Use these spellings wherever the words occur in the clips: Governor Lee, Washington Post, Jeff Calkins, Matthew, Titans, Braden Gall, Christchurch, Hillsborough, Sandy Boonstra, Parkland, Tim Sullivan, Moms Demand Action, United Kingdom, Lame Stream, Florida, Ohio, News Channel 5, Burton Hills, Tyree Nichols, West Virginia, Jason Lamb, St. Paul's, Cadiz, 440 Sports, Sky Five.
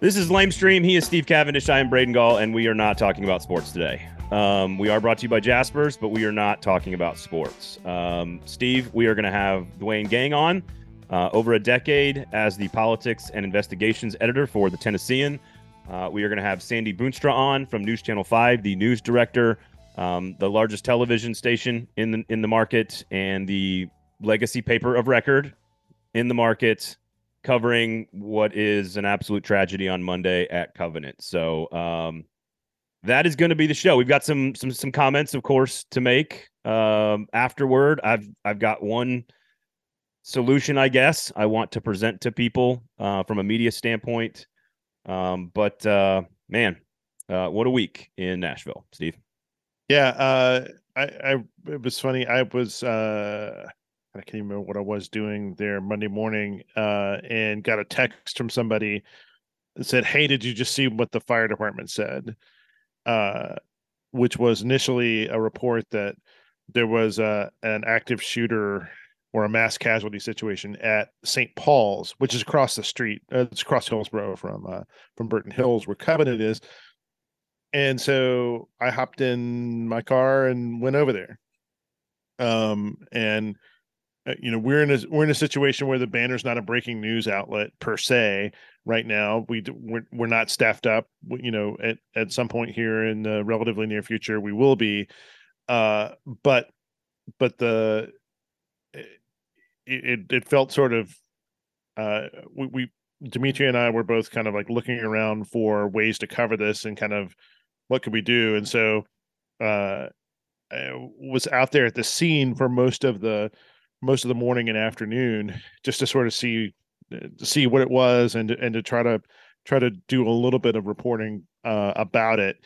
This is Lame Stream. He is Steve Cavendish. I am Braden Gall, and we are not talking about sports today. We are brought to you by Jaspers, but we are not talking about sports. Steve, we are going to have Duane Gang on. Over a decade as the politics and investigations editor for the Tennessean. We are going to have Sandy Boonstra on from News Channel 5, the news director, the largest television station in the market, and the legacy paper of record in the market, covering what is an absolute tragedy on Monday at Covenant. So that is going to be the show. We've got some comments, of course, to make afterward. I've got one solution, I guess, I want to present to people from a media standpoint. But what a week in Nashville, Steve. Yeah, it was funny. I was, I can't remember what I was doing there Monday morning and got a text from somebody that said, "Hey, did you just see what the fire department said?" Which was initially a report that there was an active shooter or a mass casualty situation at St. Paul's, which is across the street. It's across Hillsborough from Burton Hills, where Covenant is. And so I hopped in my car and went over there. We're in a situation where the Banner's not a breaking news outlet per se right now. We're not staffed up. At some point here in the relatively near future, we will be. It felt sort of we Dimitri and I were both kind of like looking around for ways to cover this and kind of what could we do. And so I was out there at the scene for most of the morning and afternoon, just to sort of see what it was and to try to do a little bit of reporting about it.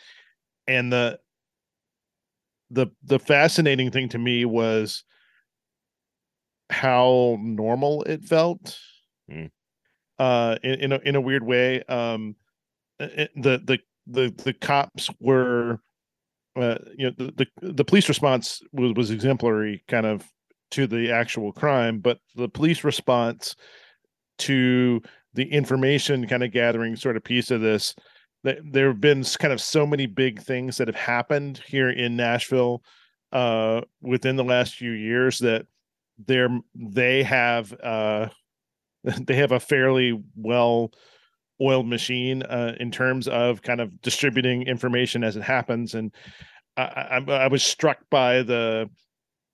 And the fascinating thing to me was how normal it felt in a weird way. The cops were the police response was exemplary kind of to the actual crime, but the police response to the information kind of gathering sort of piece of this, there have been kind of so many big things that have happened here in Nashville within the last few years that they have a fairly well-oiled machine in terms of kind of distributing information as it happens. And I was struck by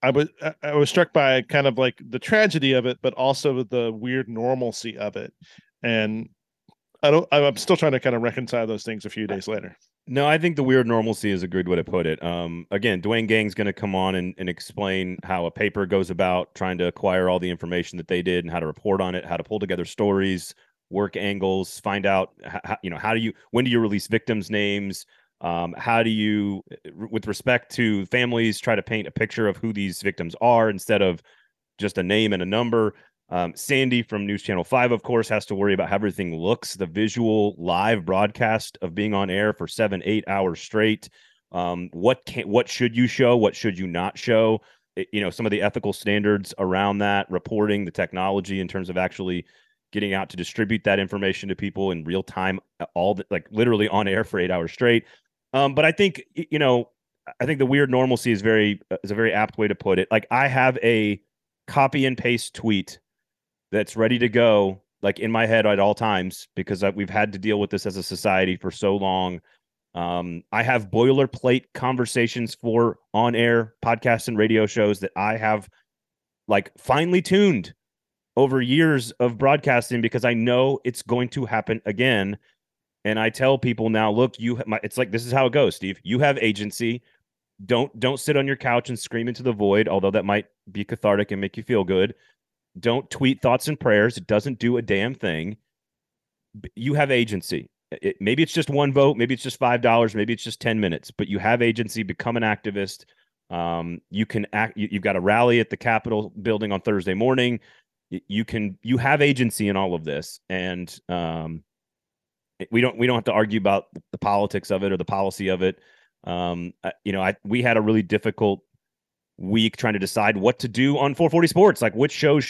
kind of like the tragedy of it, but also the weird normalcy of it. And I'm still trying to kind of reconcile those things a few days later. No, I think the weird normalcy is a good way to put it. Again, Duane Gang's going to come on and explain how a paper goes about trying to acquire all the information that they did and how to report on it, how to pull together stories, work angles, find out when do you release victims' names? How do you, with respect to families, try to paint a picture of who these victims are instead of just a name and a number? Sandy from News Channel 5, of course, has to worry about how everything looks. The visual live broadcast of being on air for 7-8 hours straight. What should you show? What should you not show? Some of the ethical standards around that, reporting, the technology in terms of actually getting out to distribute that information to people in real time, literally on air for 8 hours straight. But I think, the weird normalcy is a very apt way to put it. Like, I have a copy and paste tweet that's ready to go, like, in my head at all times, because we've had to deal with this as a society for so long. I have boilerplate conversations for on-air podcasts and radio shows that I have, like, finely tuned over years of broadcasting, because I know it's going to happen again. And I tell people now, look, it's like, this is how it goes, Steve. You have agency. Don't sit on your couch and scream into the void, although that might be cathartic and make you feel good. Don't tweet thoughts and prayers. It doesn't do a damn thing. You have agency. Maybe it's just one vote. Maybe it's just $5. Maybe it's just 10 minutes. But you have agency. Become an activist. You can act. You've got a rally at the Capitol building on Thursday morning. You have agency in all of this. And we don't have to argue about the politics of it or the policy of it. We had a really difficult week trying to decide what to do on 440 Sports, like which show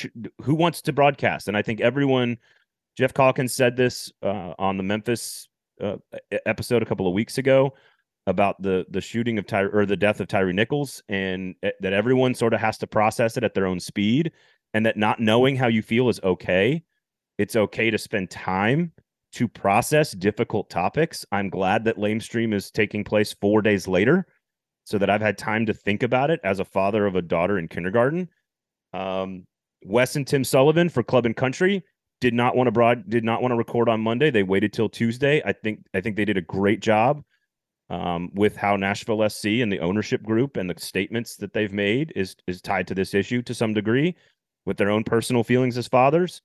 who wants to broadcast. And I think everyone Jeff Calkins said this on the Memphis episode a couple of weeks ago about the shooting of the death of Tyree Nichols, and that everyone sort of has to process it at their own speed, and that not knowing how you feel is okay. It's okay to spend time to process difficult topics. I'm glad that Lame Stream is taking place 4 days later, so that I've had time to think about it as a father of a daughter in kindergarten. Wes and Tim Sullivan for Club and Country did not want to record on Monday. They waited till Tuesday. I think they did a great job with how Nashville SC and the ownership group and the statements that they've made is tied to this issue to some degree with their own personal feelings as fathers.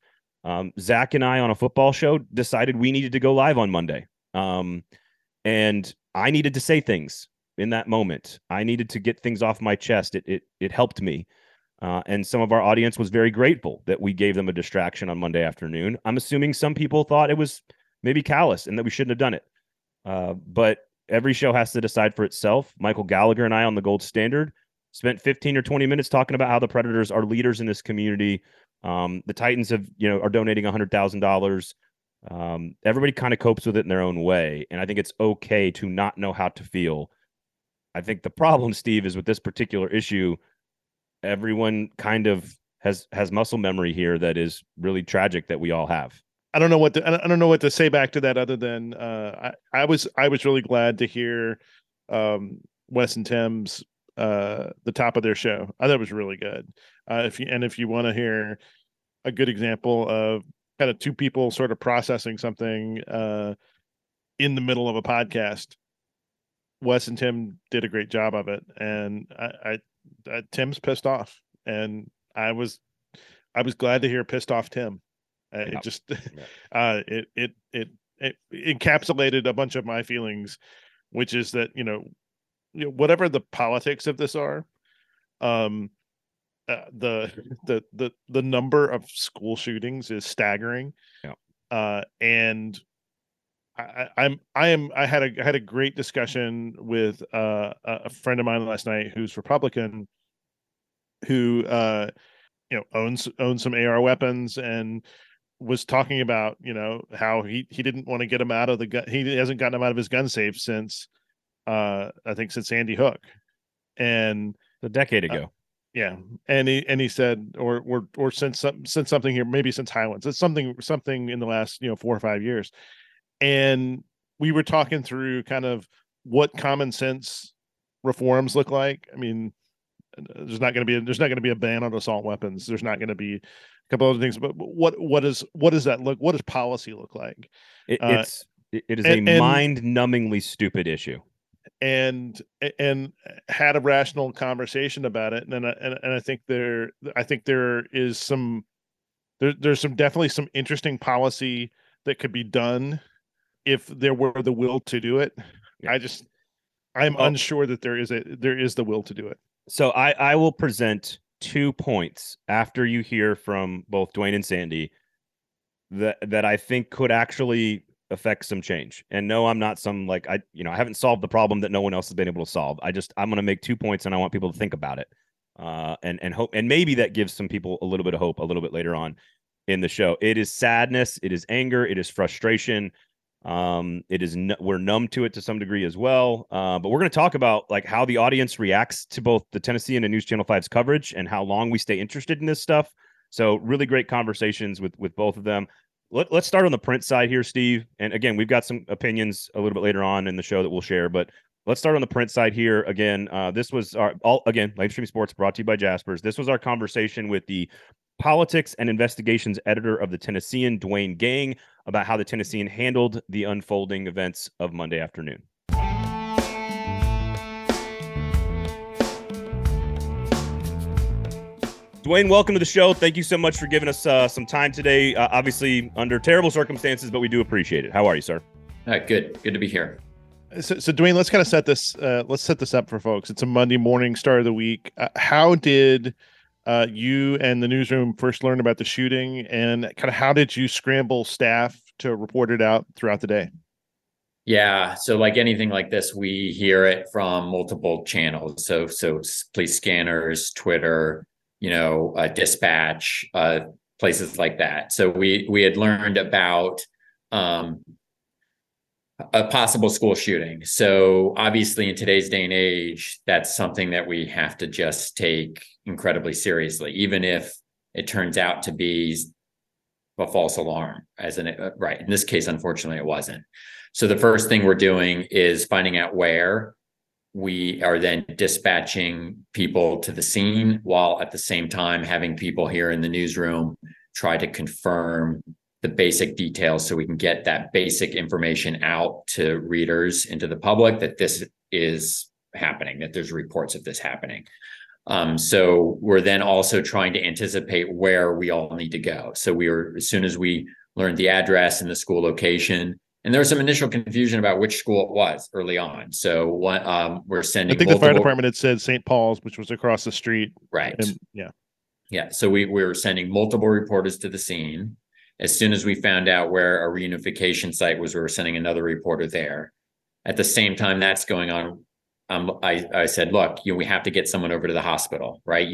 Zach and I on a football show decided we needed to go live on Monday. And I needed to say things in that moment. I needed to get things off my chest. It helped me. And some of our audience was very grateful that we gave them a distraction on Monday afternoon. I'm assuming some people thought it was maybe callous and that we shouldn't have done it. But every show has to decide for itself. Michael Gallagher and I on the Gold Standard spent 15 or 20 minutes talking about how the Predators are leaders in this community. The Titans are donating $100,000. Everybody kind of copes with it in their own way. And I think it's okay to not know how to feel. I think the problem, Steve, is with this particular issue, everyone kind of has muscle memory here that is really tragic that we all have. I don't know what to say back to that other than I was really glad to hear Wes and Tim's the top of their show. I thought it was really good. If you want to hear a good example of kind of two people sort of processing something in the middle of a podcast, Wes and Tim did a great job of it, and I Tim's pissed off, and I was glad to hear pissed off Tim. It just it encapsulated a bunch of my feelings, which is that whatever the politics of this are, the number of school shootings is staggering. Yeah. And I had a great discussion with a friend of mine last night who's Republican, who owns some AR weapons, and was talking about how he didn't want to get him out of the gun. He hasn't gotten him out of his gun safe since I think since Sandy Hook, and a decade ago. Yeah, and he said, or since something here, maybe since Highlands. It's something in the last 4 or 5 years. And we were talking through kind of what common sense reforms look like. I mean, there's not going to be a ban on assault weapons. There's not going to be a couple other things. But what does policy look like? It is a mind-numbingly stupid issue. And had a rational conversation about it. And I think there's definitely some interesting policy that could be done if there were the will to do it. Yeah. I'm unsure that there is the will to do it. So I will present 2 points after you hear from both Duane and Sandy that I think could actually affect some change. And no, I'm not some I haven't solved the problem that no one else has been able to solve. I'm going to make 2 points, and I want people to think about it and hope, and maybe that gives some people a little bit of hope a little bit later on in the show. It is sadness, it is anger, it is frustration. We're numb to it to some degree as well. But we're going to talk about how the audience reacts to both the Tennessean and News Channel 5's coverage and how long we stay interested in this stuff. So really great conversations with both of them. Let's start on the print side here, Steve. And again, we've got some opinions a little bit later on in the show that we'll share, but let's start on the print side here. Again, this was Lame Stream Sports brought to you by Jaspers. This was our conversation with the politics and investigations editor of the Tennessean, Duane Gang, about how the Tennessean handled the unfolding events of Monday afternoon. Duane, welcome to the show. Thank you so much for giving us some time today. Obviously under terrible circumstances, but we do appreciate it. How are you, sir? Good. Good to be here. So Duane, let's kind of set this up for folks. It's a Monday morning, start of the week. How did you and the newsroom first learned about the shooting, and kind of how did you scramble staff to report it out throughout the day? Yeah. So like anything like this, we hear it from multiple channels. So police scanners, Twitter, dispatch, places like that. So we had learned about a possible school shooting. So obviously in today's day and age, that's something that we have to just take incredibly seriously, even if it turns out to be a false alarm, as in, right. In this case, unfortunately, it wasn't. So the first thing we're doing is finding out where. We are then dispatching people to the scene, while at the same time having people here in the newsroom try to confirm the basic details so we can get that basic information out to readers and to the public that this is happening, that there's reports of this happening. So we're then also trying to anticipate where we all need to go. So we were, as soon as we learned the address and the school location, and there was some initial confusion about which school it was early on. So what we're sending, I think, the fire department had said St. Paul's, which was across the street. Right. And, yeah. Yeah. So we were sending multiple reporters to the scene. As soon as we found out where a reunification site was, we were sending another reporter there. At the same time that's going on, I said, look, we have to get someone over to the hospital, right?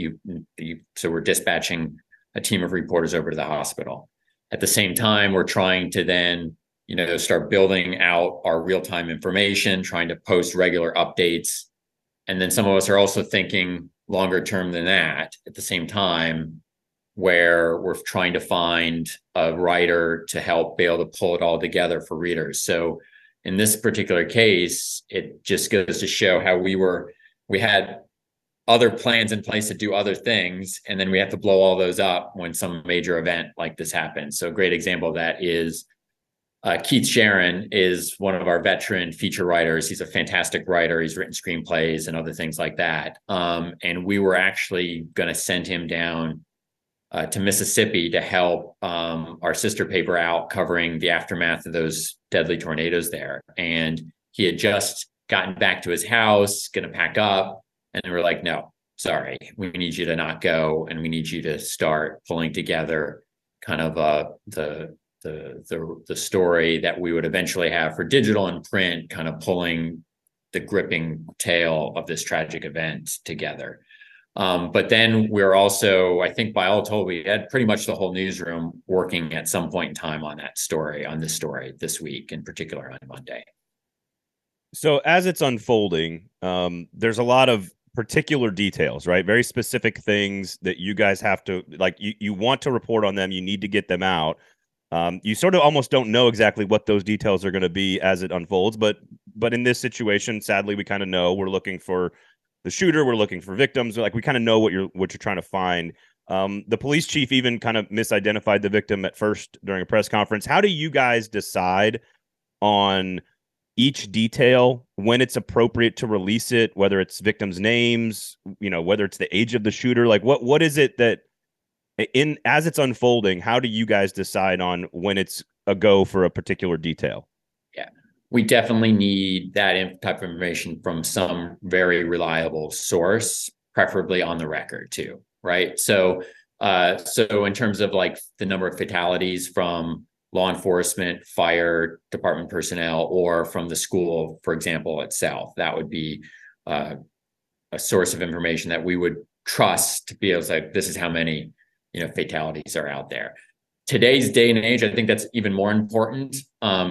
So we're dispatching a team of reporters over to the hospital. At the same time, we're trying to then, start building out our real-time information, trying to post regular updates. And then some of us are also thinking longer term than that at the same time, where we're trying to find a writer to help be able to pull it all together for readers. So in this particular case, it just goes to show how we had other plans in place to do other things, and then we have to blow all those up when some major event like this happens. So a great example of that is Keith Sharon is one of our veteran feature writers. He's a fantastic writer. He's written screenplays and other things like that. And we were actually going to send him down to Mississippi to help our sister paper out covering the aftermath of those deadly tornadoes there. And he had just gotten back to his house, going to pack up. And they were like, no, sorry, we need you to not go. And we need you to start pulling together kind of the story that we would eventually have for digital and print, kind of pulling the gripping tale of this tragic event together. But then we're also, I think by all told, we had pretty much the whole newsroom working at some point in time on that story, on this story this week, in particular on Monday. So as it's unfolding, there's a lot of particular details, right? Very specific things that you guys have to, you want to report on them. You need to get them out. You sort of almost don't know exactly what those details are going to be as it unfolds. But in this situation, sadly, we kind of know. We're looking for the shooter. We're looking for victims. We kind of know what you're trying to find. The police chief even kind of misidentified the victim at first during a press conference. How do you guys decide on each detail, when it's appropriate to release it, whether it's victims' names, whether it's the age of the shooter? What is it that, as it's unfolding, how do you guys decide on when it's a go for a particular detail? Yeah, we definitely need that type of information from some very reliable source, preferably on the record too, right? So in terms of the number of fatalities from law enforcement, fire department personnel, or from the school, for example, itself, that would be a source of information that we would trust to be able to say, this is how many fatalities are out there. Today's day and age, I think that's even more important,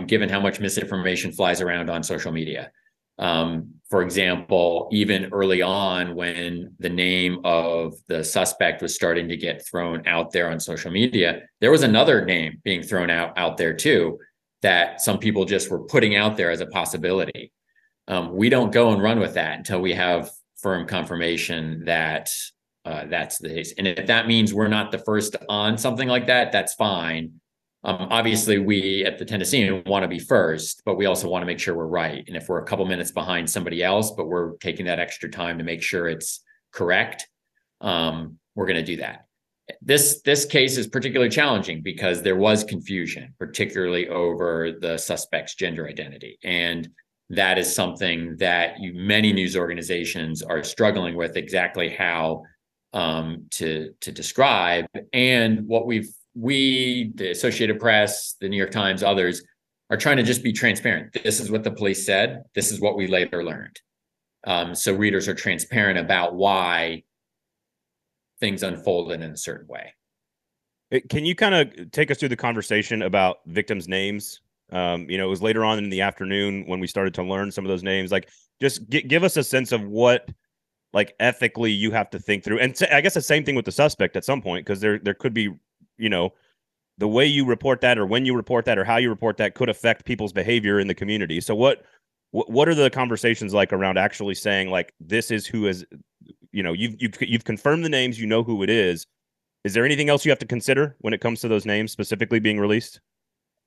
given how much misinformation flies around on social media. For example, even early on when the name of the suspect was starting to get thrown out there on social media, there was another name being thrown out there too, that some people just were putting out there as a possibility. We don't go and run with that until we have firm confirmation that that's the case. And if that means we're not the first on something like that, that's fine. Obviously, we at the Tennessean want to be first, but we also want to make sure we're right. And if we're a couple minutes behind somebody else, but we're taking that extra time to make sure it's correct, we're going to do that. This case is particularly challenging because there was confusion, particularly over the suspect's gender identity. And that is something that many news organizations are struggling with, exactly how to describe. And what the Associated Press, the New York Times, others are trying to just be transparent. This is what the police said. This is what we later learned. So readers are transparent about why things unfolded in a certain way. Can you kind of take us through the conversation about victims' names? It was later on in the afternoon when we started to learn some of those names. Like, just give us a sense of what, like, ethically you have to think through. And I guess the same thing with the suspect at some point, because there could be, the way you report that or when you report that or how you report that could affect people's behavior in the community. So what are the conversations like around actually saying, like, this is who is, you've confirmed the names, who it is. Is there anything else you have to consider when it comes to those names specifically being released?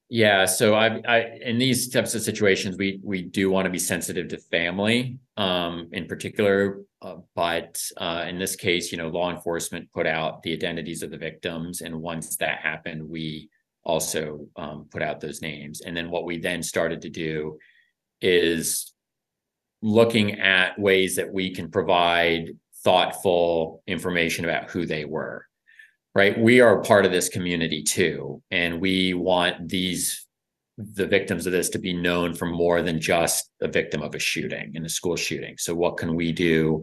Yeah. So I in these types of situations, we do want to be sensitive to family in particular. But in this case, law enforcement put out the identities of the victims. And once that happened, we also put out those names. And then what we then started to do is looking at ways that we can provide thoughtful information about who they were. Right. We are part of this community too. And we want the victims of this to be known for more than just a victim of a shooting in a school shooting. So what can we do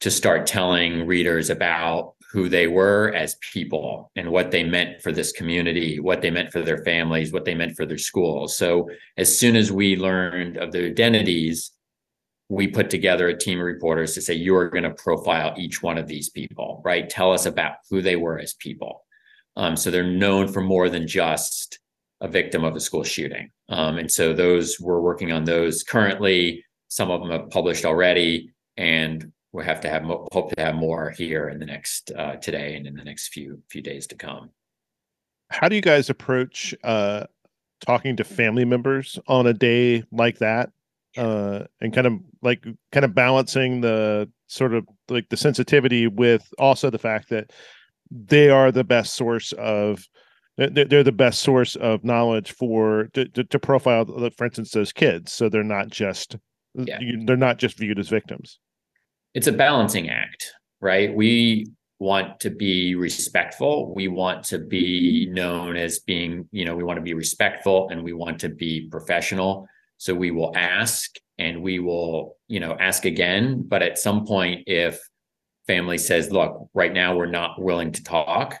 to start telling readers about who they were as people and what they meant for this community, what they meant for their families, what they meant for their schools? So as soon as we learned of their identities, we put together a team of reporters to say, you are going to profile each one of these people, right? Tell us about who they were as people. So they're known for more than just a victim of a school shooting. And so we're working on those currently. Some of them have published already, and we hope to have more here in the next today and in the next few days to come. How do you guys approach talking to family members on a day like that? And kind of balancing the sort of like the sensitivity with also the fact that they are the best source of knowledge to profile, for instance, those kids. So they're not just viewed as victims. It's a balancing act, right? We want to be respectful. We want to be known as being, we want to be respectful and we want to be professional. So we will ask and we will, ask again. But at some point, if family says, look, right now we're not willing to talk,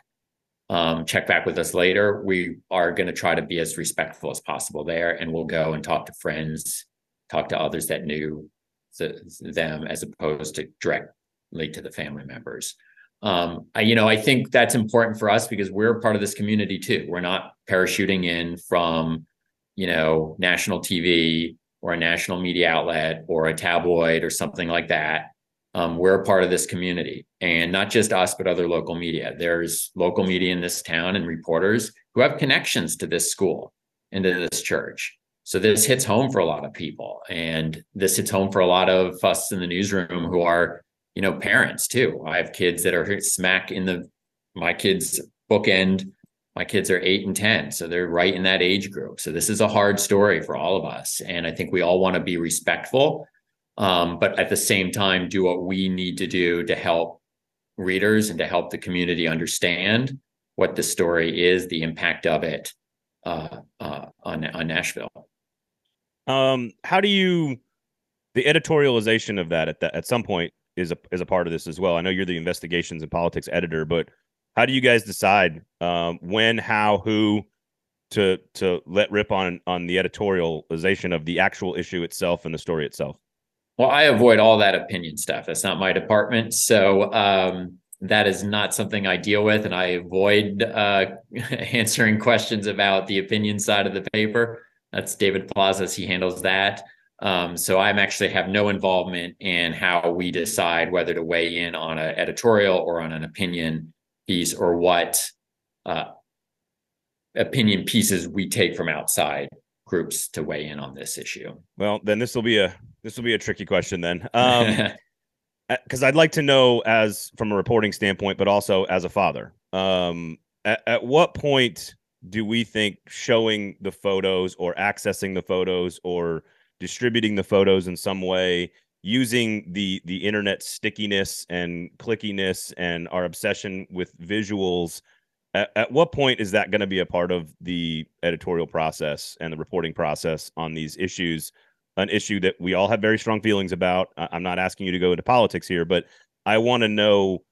check back with us later, we are going to try to be as respectful as possible there. And we'll go and talk to friends, talk to others that knew them as opposed to directly to the family members. I think that's important for us because we're part of this community too. We're not parachuting in from national TV or a national media outlet or a tabloid or something like that. We're a part of this community, and not just us, but other local media. There's local media in this town and reporters who have connections to this school and to this church. So this hits home for a lot of people, and this hits home for a lot of us in the newsroom who are, parents too. I have kids that are smack in my kids' bookend. My kids are 8 and 10, so they're right in that age group. So this is a hard story for all of us. And I think we all want to be respectful, but at the same time, do what we need to do to help readers and to help the community understand what the story is, the impact of it on Nashville. How do you, the editorialization of that at some point is a part of this as well? I know you're the investigations and politics editor, but how do you guys decide when, how, who to let rip on the editorialization of the actual issue itself and the story itself? Well, I avoid all that opinion stuff. That's not my department. So that is not something I deal with. And I avoid answering questions about the opinion side of the paper. That's David Plazas. He handles that. So I'm actually have no involvement in how we decide whether to weigh in on an editorial or on an opinion piece, or what opinion pieces we take from outside groups to weigh in on this issue. Well, then this will be a tricky question then, because I'd like to know, as from a reporting standpoint, but also as a father, at what point do we think showing the photos or accessing the photos or distributing the photos in some way, using the internet stickiness and clickiness and our obsession with visuals, at what point is that going to be a part of the editorial process and the reporting process on these issues? An issue that we all have very strong feelings about. I'm not asking you to go into politics here, but I want to know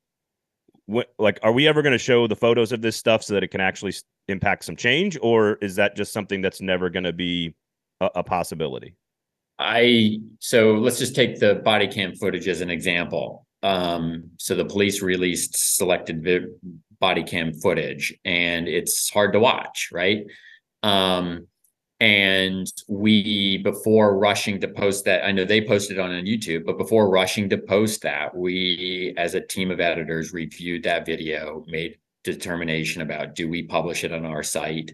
like, are we ever going to show the photos of this stuff so that it can actually impact some change? Or is that just something that's never going to be a possibility? So let's just take the body cam footage as an example. So the police released selected body cam footage, and it's hard to watch, right? And we, before rushing to post that, I know they posted it on YouTube, but before rushing to post that, we, as a team of editors, reviewed that video, made determination about, do we publish it on our site?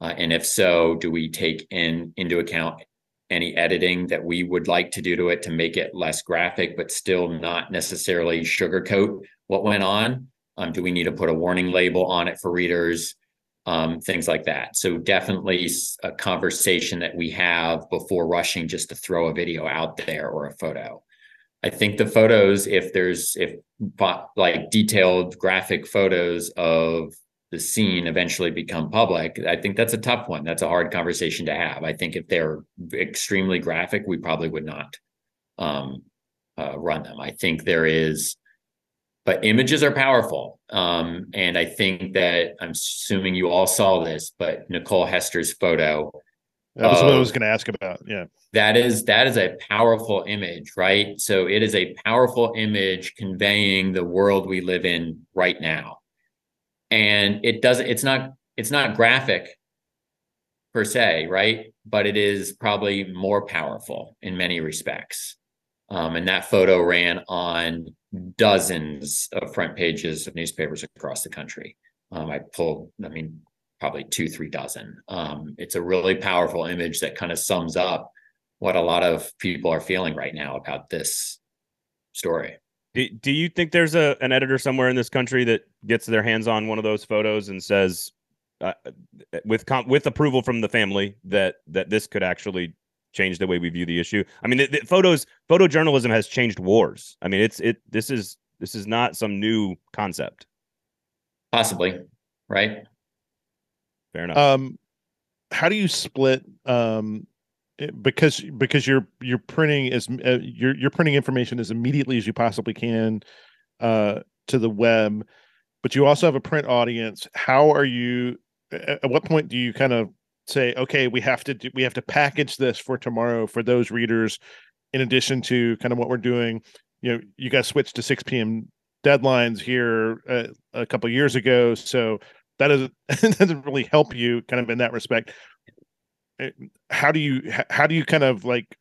And if so, do we take into account any editing that we would like to do to it to make it less graphic, but still not necessarily sugarcoat what went on? Do we need to put a warning label on it for readers? Things like that. So definitely a conversation that we have before rushing just to throw a video out there or a photo. I think the photos, if like detailed graphic photos of the scene eventually become public, I think that's a tough one. That's a hard conversation to have. I think if they're extremely graphic, we probably would not run them. I think there is, but images are powerful. And I think that, I'm assuming you all saw this, but Nicole Hester's photo. That was what I was going to ask about. Yeah. That is a powerful image, right? So it is a powerful image conveying the world we live in right now. And it's not graphic per se, right? But it is probably more powerful in many respects. And that photo ran on dozens of front pages of newspapers across the country. Probably 2-3 dozen. It's a really powerful image that kind of sums up what a lot of people are feeling right now about this story. Do you think there's an editor somewhere in this country that gets their hands on one of those photos and says, with approval from the family, that this could actually change the way we view the issue? I mean, photojournalism has changed wars. I mean, this is not some new concept. Possibly, right? Fair enough. How do you split? Because you're printing you're printing information as immediately as you possibly can to the web, but you also have a print audience. How are you? At what point do you kind of say, okay, we have to package this for tomorrow for those readers, in addition to kind of what we're doing? You know, you guys switched to 6 p.m. deadlines here a couple of years ago, so that doesn't really help you kind of in that respect. How do you kind of like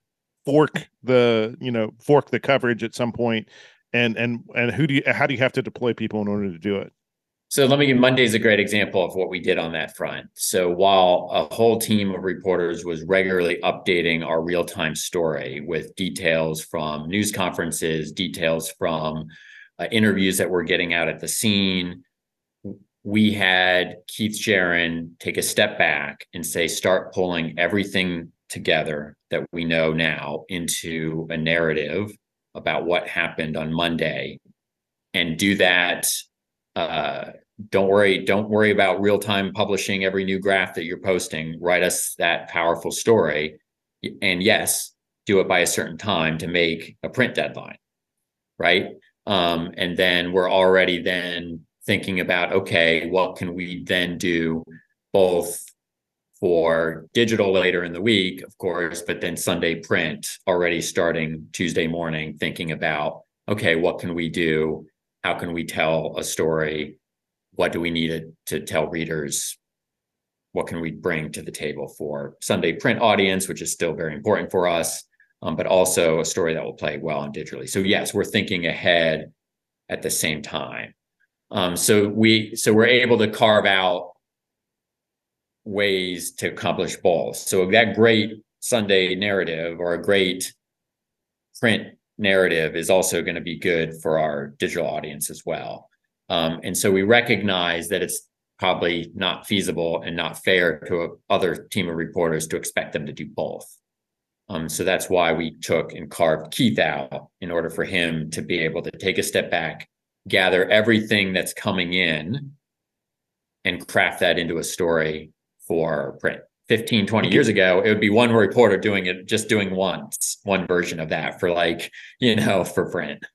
fork the coverage at some point, and how do you have to deploy people in order to do it? So let me give, Monday's a great example of what we did on that front. So while a whole team of reporters was regularly updating our real-time story with details from news conferences, details from interviews that we're getting out at the scene, we had Keith Sharon take a step back and say, start pulling everything together that we know now into a narrative about what happened on Monday, and do that. Don't worry about real-time publishing every new graph that you're posting. Write us that powerful story. And yes, do it by a certain time to make a print deadline, right? And then we're already then thinking about, okay, what can we then do both for digital later in the week, of course, but then Sunday print, already starting Tuesday morning, thinking about, okay, what can we do? How can we tell a story? What do we need to tell readers? What can we bring to the table for Sunday print audience, which is still very important for us, but also a story that will play well on digitally. So yes, we're thinking ahead at the same time. So we're able to carve out ways to accomplish both. So that great Sunday narrative or a great print narrative is also going to be good for our digital audience as well. And so we recognize that it's probably not feasible and not fair to other team of reporters to expect them to do both. So that's why we took and carved Keith out, in order for him to be able to take a step back, gather everything that's coming in, and craft that into a story for print. 15, 20 years ago, it would be one reporter doing it, just doing one version of that for print.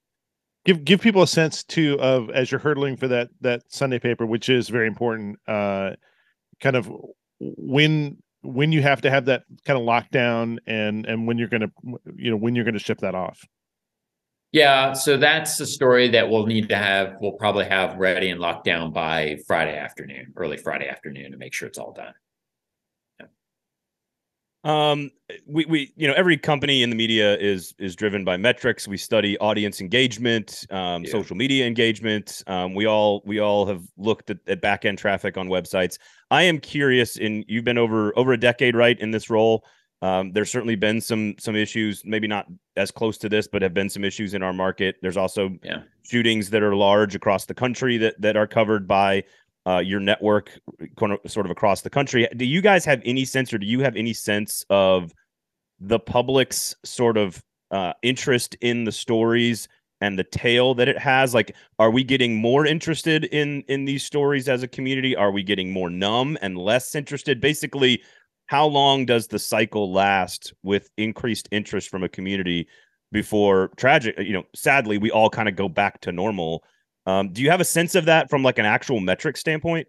Give people a sense too of, as you're hurdling for that Sunday paper, which is very important, kind of when you have to have that kind of lockdown and when you're going to, when you're going to ship that off. Yeah. So that's the story that we'll probably have ready and locked down by Friday afternoon, early Friday afternoon, to make sure it's all done. We every company in the media is driven by metrics. We study audience engagement, social media engagement. We all have looked at back end traffic on websites. I am curious, and you've been over a decade, right, in this role. There's certainly been some issues, maybe not as close to this, but have been some issues in our market. There's also shootings that are large across the country that are covered by your network sort of across the country. Do you guys have any sense, or do you have any sense of the public's sort of interest in the stories and the tale that it has? Like, are we getting more interested in these stories as a community? Are we getting more numb and less interested? Basically, how long does the cycle last with increased interest from a community before sadly, we all kind of go back to normal? Do you have a sense of that from like an actual metric standpoint?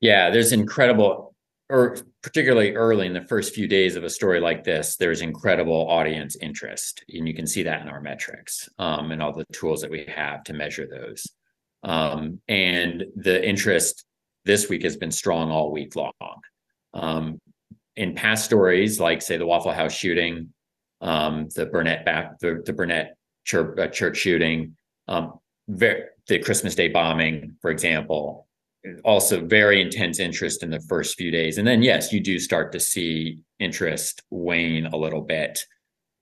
Yeah, there's incredible, or particularly early in the first few days of a story like this, there's incredible audience interest. And you can see that in our metrics and all the tools that we have to measure those. And the interest this week has been strong all week long. In past stories, like say the Waffle House shooting, the Burnett church shooting, the Christmas Day bombing, for example, also very intense interest in the first few days. And then, yes, you do start to see interest wane a little bit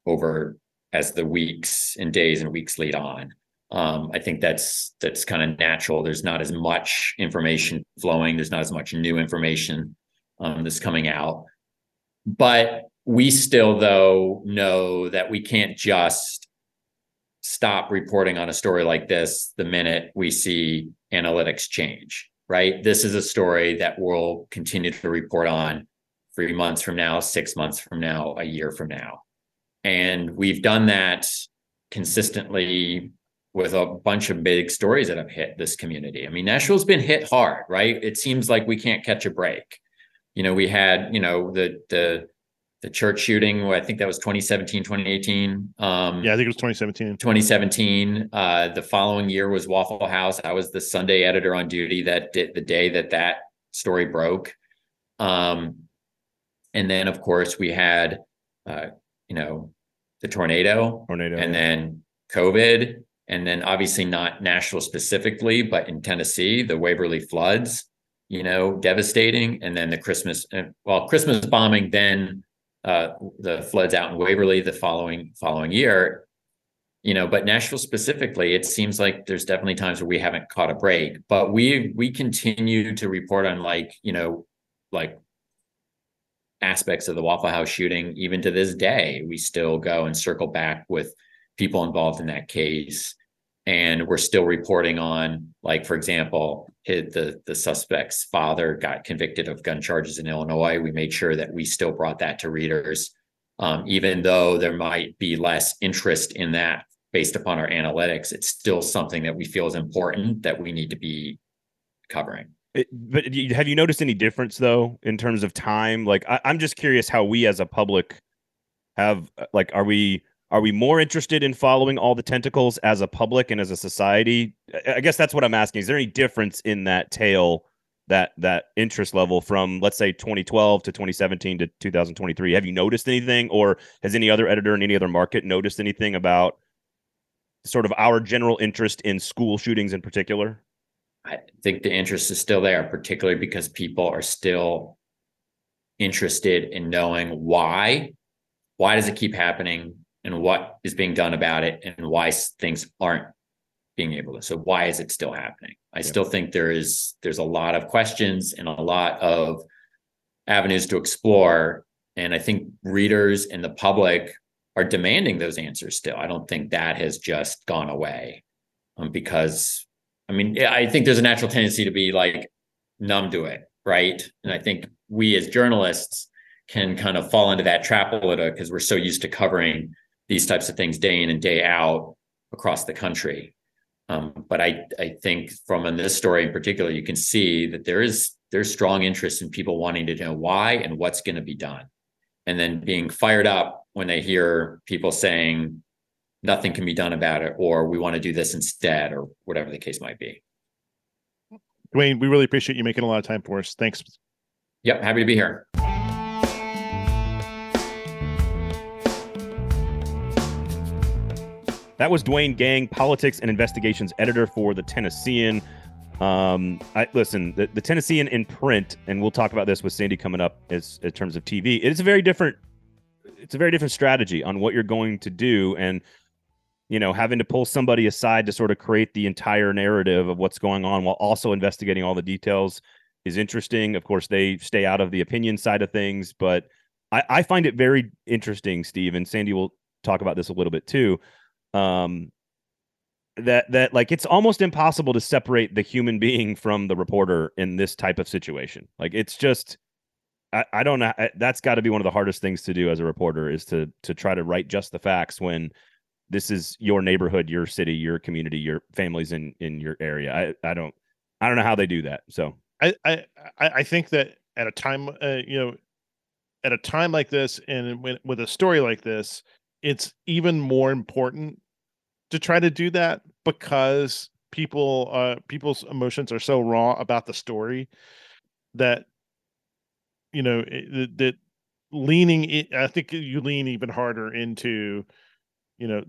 over as the weeks and days and weeks lead on. I think that's kind of natural. There's not as much information flowing. There's not as much new information that's coming out. But we still, though, know that we can't just stop reporting on a story like this the minute we see analytics change, right? This is a story that we'll continue to report on 3 months from now, 6 months from now, a year from now. And we've done that consistently with a bunch of big stories that have hit this community. I mean, Nashville's been hit hard, right? It seems like we can't catch a break. We had, the church shooting, I think that was 2017, 2018. I think it was 2017. 2017. The following year was Waffle House. I was the Sunday editor on duty that did the day that story broke. And then, of course, we had, the tornado, and then COVID, and then obviously not Nashville specifically, but in Tennessee, the Waverly floods, devastating. And then the Christmas bombing, then the floods out in Waverly the following year, but Nashville specifically, it seems like there's definitely times where we haven't caught a break, but we continue to report on like aspects of the Waffle House shooting. Even to this day, we still go and circle back with people involved in that case. And we're still reporting on, like, for example, the suspect's father got convicted of gun charges in Illinois. We made sure that we still brought that to readers, even though there might be less interest in that based upon our analytics. It's still something that we feel is important that we need to be covering. But have you noticed any difference, though, in terms of time? Like, I'm just curious how we as a public have, like, are we more interested in following all the tentacles as a public and as a society? I guess that's what I'm asking. Is there any difference in that tale, that interest level from, let's say, 2012 to 2017 to 2023? Have you noticed anything, or has any other editor in any other market noticed anything about sort of our general interest in school shootings in particular? I think the interest is still there, particularly because people are still interested in knowing why does it keep happening? And what is being done about it, and why things aren't being able to. So why is it still happening? I still think there's a lot of questions and a lot of avenues to explore. And I think readers and the public are demanding those answers still. I don't think that has just gone away, because, I mean, I think there's a natural tendency to be like numb to it, right? And I think we as journalists can kind of fall into that trap a little because we're so used to covering these types of things day in and day out across the country. But I think from in this story in particular, you can see that there's strong interest in people wanting to know why and what's going to be done, and then being fired up when they hear people saying nothing can be done about it, or we want to do this instead, or whatever the case might be. Duane, we really appreciate you making a lot of time for us. Thanks. Yep. Happy to be here. That was Duane Gang, politics and investigations editor for the Tennessean. The Tennessean in print, and we'll talk about this with Sandy coming up as in terms of TV. It's a very different strategy on what you're going to do, and having to pull somebody aside to sort of create the entire narrative of what's going on while also investigating all the details is interesting. Of course, they stay out of the opinion side of things, but I find it very interesting, Steve, and Sandy will talk about this a little bit too, that like it's almost impossible to separate the human being from the reporter in this type of situation. Like it's just, I don't know. That's got to be one of the hardest things to do as a reporter is to try to write just the facts when this is your neighborhood, your city, your community, your families in your area. I don't know how they do that. So I think that at a time, at a time like this, and with a story like this, it's even more important to try to do that because people's emotions are so raw about the story that, that leaning, I think you lean even harder into,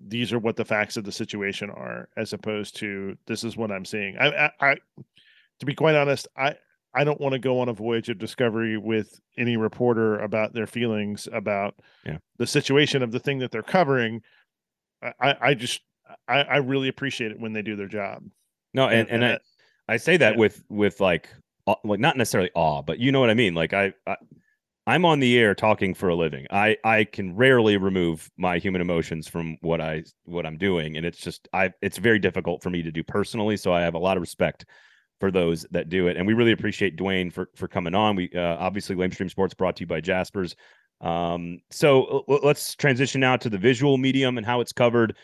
these are what the facts of the situation are, as opposed to this is what I'm seeing. I to be quite honest, I don't want to go on a voyage of discovery with any reporter about their feelings about the situation of the thing that they're covering. I really appreciate it when they do their job. No, and I say that with like not necessarily awe, but you know what I mean. Like I'm on the air talking for a living. I can rarely remove my human emotions from what I'm doing. And it's just, it's very difficult for me to do personally. So I have a lot of respect for those that do it. And we really appreciate Duane for coming on. We obviously Lame Stream Sports brought to you by Jaspers. So let's transition now to the visual medium and how it's covered.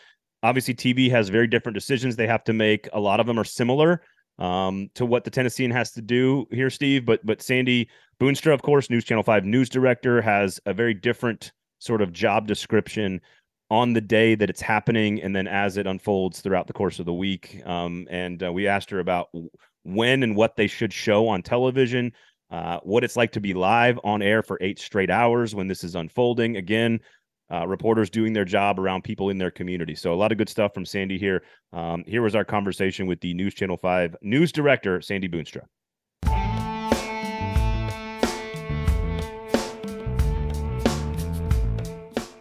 Obviously TV has very different decisions they have to make. A lot of them are similar to what the Tennessean has to do here, Steve, but Sandy Boonstra, of course, News Channel 5 news director, has a very different sort of job description on the day that it's happening and then as it unfolds throughout the course of the week. And we asked her about when and what they should show on television, what it's like to be live on air for 8 straight hours when this is unfolding. Again, reporters doing their job around people in their community. So a lot of good stuff from Sandy here. Here was our conversation with the News Channel 5 news director, Sandy Boonstra.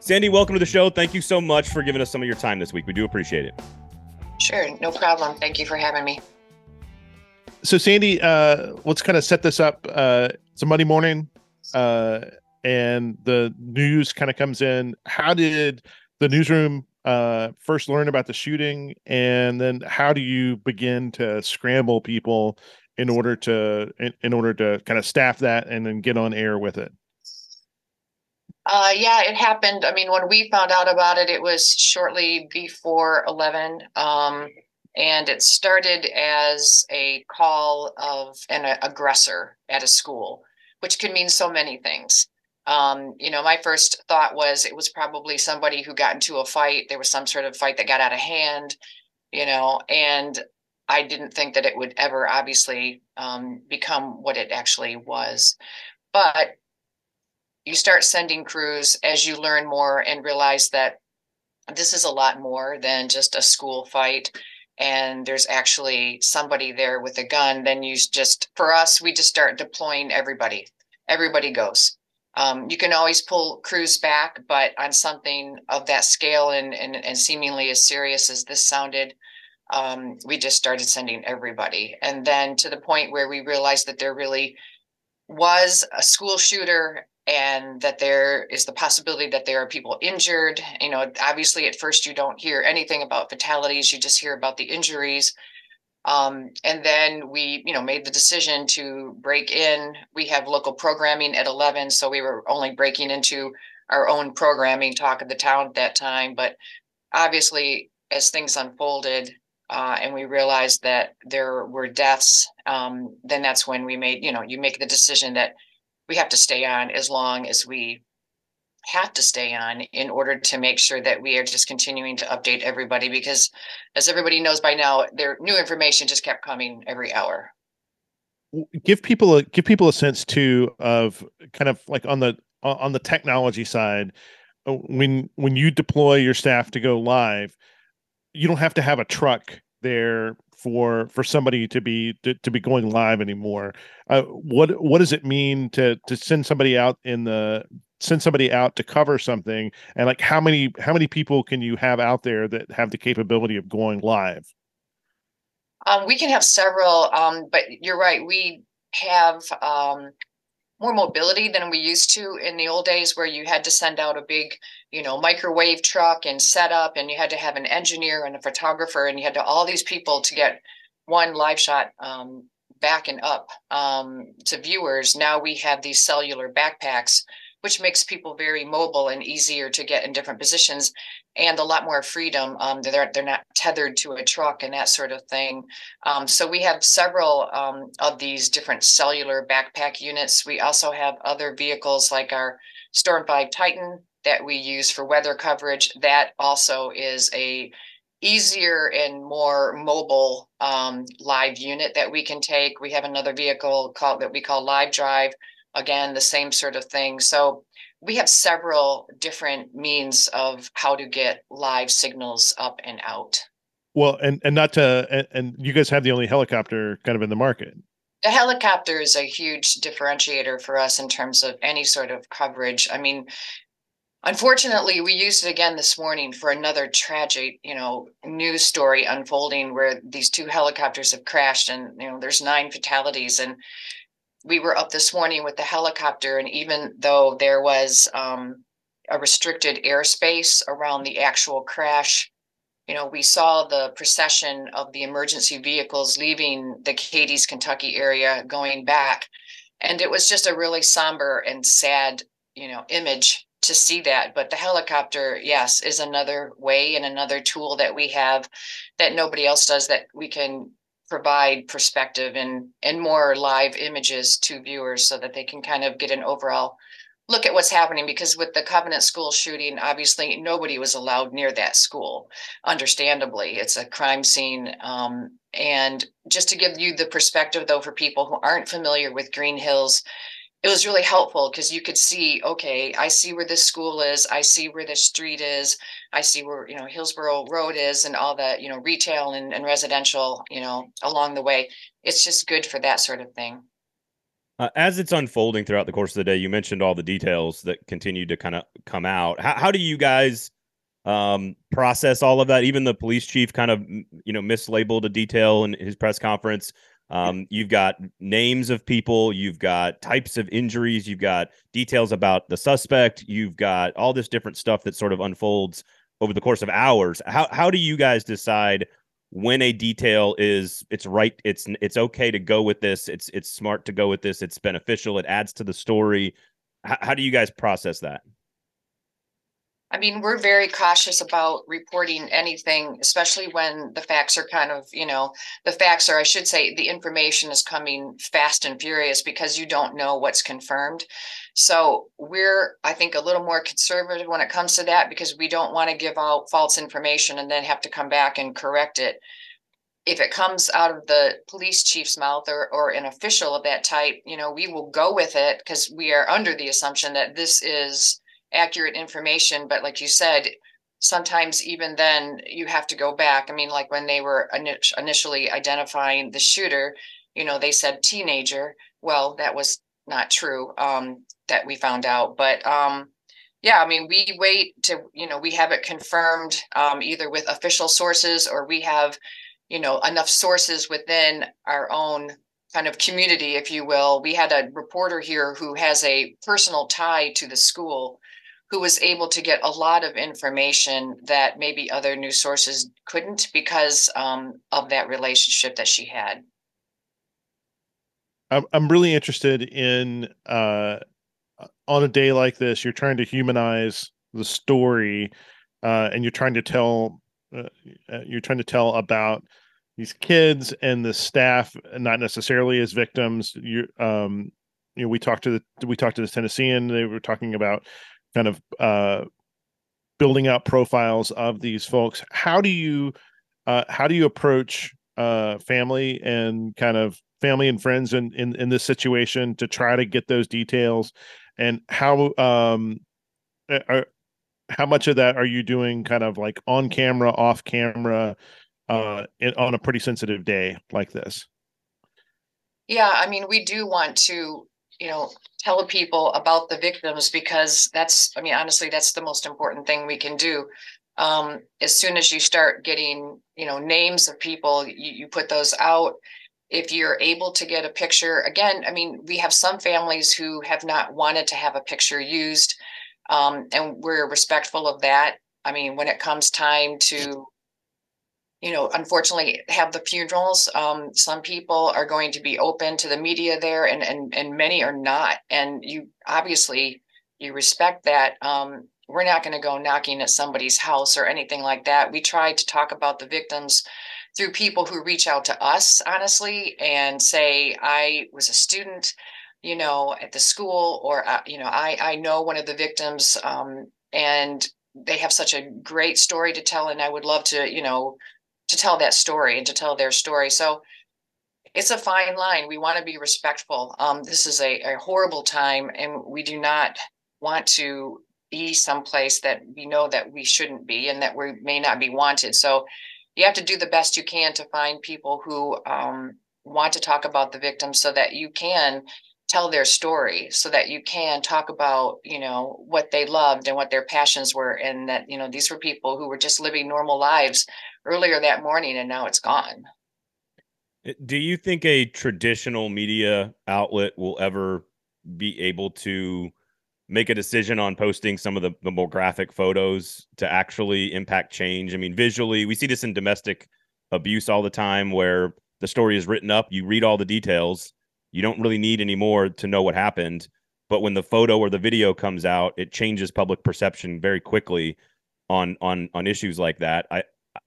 Sandy, welcome to the show. Thank you so much for giving us some of your time this week. We do appreciate it. Sure, no problem. Thank you for having me. So, Sandy, let's kind of set this up. It's a Monday morning, and the news kind of comes in. How did the newsroom first learn about the shooting, and then how do you begin to scramble people in order to kind of staff that and then get on air with it? Yeah, it happened. I mean, when we found out about it, it was shortly before 11. And it started as a call of an aggressor at a school, which can mean so many things. My first thought was it was probably somebody who got into a fight. There was some sort of fight that got out of hand, and I didn't think that it would ever obviously become what it actually was. But you start sending crews as you learn more and realize that this is a lot more than just a school fight. And there's actually somebody there with a gun. Then we just start deploying everybody. Everybody goes. You can always pull crews back, but on something of that scale and seemingly as serious as this sounded, we just started sending everybody. And then to the point where we realized that there really was a school shooter and that there is the possibility that there are people injured. Obviously at first you don't hear anything about fatalities. You just hear about the injuries. And then we, made the decision to break in. We have local programming at 11. So we were only breaking into our own programming, Talk of the Town at that time. But obviously as things unfolded, and we realized that there were deaths, then that's when we made, you make the decision that we have to stay on as long as we have to stay on in order to make sure that we are just continuing to update everybody, because as everybody knows by now, their new information just kept coming every hour. Give people a sense too of kind of like on the technology side, when you deploy your staff to go live, you don't have to have a truck there for somebody to be going live anymore. What does it mean to send somebody out to cover something, and like how many people can you have out there that have the capability of going live? We can have several, but you're right. We have more mobility than we used to in the old days, where you had to send out a big, microwave truck and set up, and you had to have an engineer and a photographer, and you had to all these people to get one live shot back and up to viewers. Now we have these cellular backpacks, which makes people very mobile and easier to get in different positions, and a lot more freedom. They're not tethered to a truck and that sort of thing. So we have several of these different cellular backpack units. We also have other vehicles like our Storm 5 Titan that we use for weather coverage. That also is a easier and more mobile live unit that we can take. We have another vehicle that we call Live Drive. Again, the same sort of thing. So we have several different means of how to get live signals up and out. Well, and you guys have the only helicopter kind of in the market. The helicopter is a huge differentiator for us in terms of any sort of coverage. I mean, unfortunately, we used it again this morning for another tragic, news story unfolding where these two helicopters have crashed, and there's 9 fatalities. And we were up this morning with the helicopter, and even though there was a restricted airspace around the actual crash, we saw the procession of the emergency vehicles leaving the Cadiz, Kentucky area going back. And it was just a really somber and sad, image to see that. But the helicopter, yes, is another way and another tool that we have that nobody else does, that we can provide perspective and more live images to viewers so that they can kind of get an overall look at what's happening. Because with the Covenant School shooting, obviously nobody was allowed near that school. Understandably, it's a crime scene. And just to give you the perspective, though, for people who aren't familiar with Green Hills, it was really helpful because you could see, okay, I see where this school is. I see where this street is. I see where, Hillsborough Road is, and all the, retail and residential, along the way. It's just good for that sort of thing. As it's unfolding throughout the course of the day, you mentioned all the details that continue to kind of come out. How do you guys process all of that? Even the police chief kind of, mislabeled a detail in his press conference. You've got names of people, you've got types of injuries, you've got details about the suspect, you've got all this different stuff that sort of unfolds over the course of hours. How do you guys decide when a detail is, it's right, it's okay to go with this, it's smart to go with this, it's beneficial, it adds to the story? How do you guys process that? I mean, we're very cautious about reporting anything, especially when the facts are kind of, the information is coming fast and furious because you don't know what's confirmed. So we're, I think, a little more conservative when it comes to that, because we don't want to give out false information and then have to come back and correct it. If it comes out of the police chief's mouth or an official of that type, we will go with it because we are under the assumption that this is accurate information. But like you said, sometimes even then you have to go back. I mean, like when they were initially identifying the shooter, they said teenager. Well, that was not true that we found out. But yeah, I mean, we wait to, we have it confirmed either with official sources, or we have, enough sources within our own kind of community, if you will. We had a reporter here who has a personal tie to the school, who was able to get a lot of information that maybe other news sources couldn't because of that relationship that she had. I'm really interested in, on a day like this, you're trying to humanize the story and you're trying to tell you're trying to tell about these kids and the staff, not necessarily as victims. You know, we talked to the Tennessean. They were talking about kind of building up profiles of these folks. How do you approach family and kind of family and friends in this situation to try to get those details? And how much of that are you doing kind of like on camera, off camera, on a pretty sensitive day like this? Yeah, I mean, we do want to, tell people about the victims, because that's, I mean, honestly, that's the most important thing we can do. As soon as you start getting, names of people, you put those out. If you're able to get a picture, again, I mean, we have some families who have not wanted to have a picture used, and we're respectful of that. I mean, when it comes time to, unfortunately, have the funerals, some people are going to be open to the media there, and many are not. And you respect that. We're not going to go knocking at somebody's house or anything like that. We try to talk about the victims through people who reach out to us, honestly, and say, I was a student, at the school, or, I know one of the victims, and they have such a great story to tell. And I would love to tell that story and to tell their story. So it's a fine line. We want to be respectful. This is a horrible time, and we do not want to be someplace that we know that we shouldn't be and that we may not be wanted. So you have to do the best you can to find people who want to talk about the victims, so that you can tell their story, so that you can talk about, what they loved and what their passions were, and that, these were people who were just living normal lives earlier that morning, and now it's gone. Do you think a traditional media outlet will ever be able to make a decision on posting some of the more graphic photos to actually impact change? I mean, visually, we see this in domestic abuse all the time, where the story is written up, you read all the details, you don't really need any more to know what happened. But when the photo or the video comes out, it changes public perception very quickly on issues like that.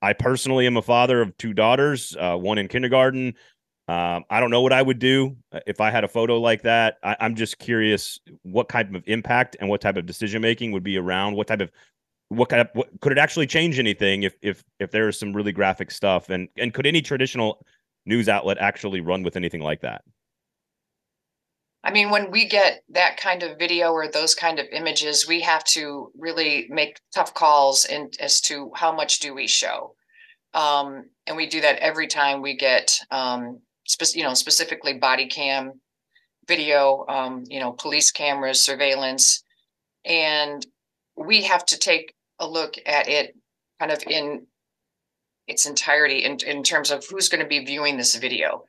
I personally am a father of two daughters, one in kindergarten. I don't know what I would do if I had a photo like that. I'm just curious what type of impact and what type of decision making would be around. What could it actually change anything if there is some really graphic stuff? And could any traditional news outlet actually run with anything like that? I mean, when we get that kind of video or those kind of images, we have to really make tough calls as to how much do we show. And we do that every time we get specifically body cam video, police cameras, surveillance, and we have to take a look at it kind of in its entirety in terms of who's going to be viewing this video.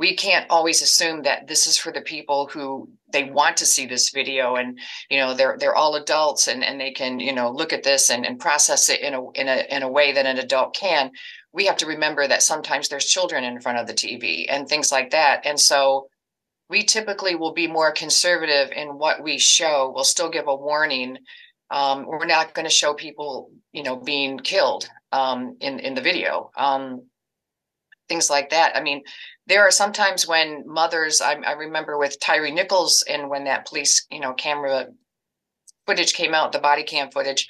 We can't always assume that this is for the people who they want to see this video, and they're all adults and they can look at this and process it in a way that an adult can. We have to remember that sometimes there's children in front of the TV and things like that, and so we typically will be more conservative in what we show. We'll still give a warning. We're not going to show people being killed in the video. Things like that. I mean, there are sometimes when mothers, I remember with Tyree Nichols, and when that police, camera footage came out, the body cam footage,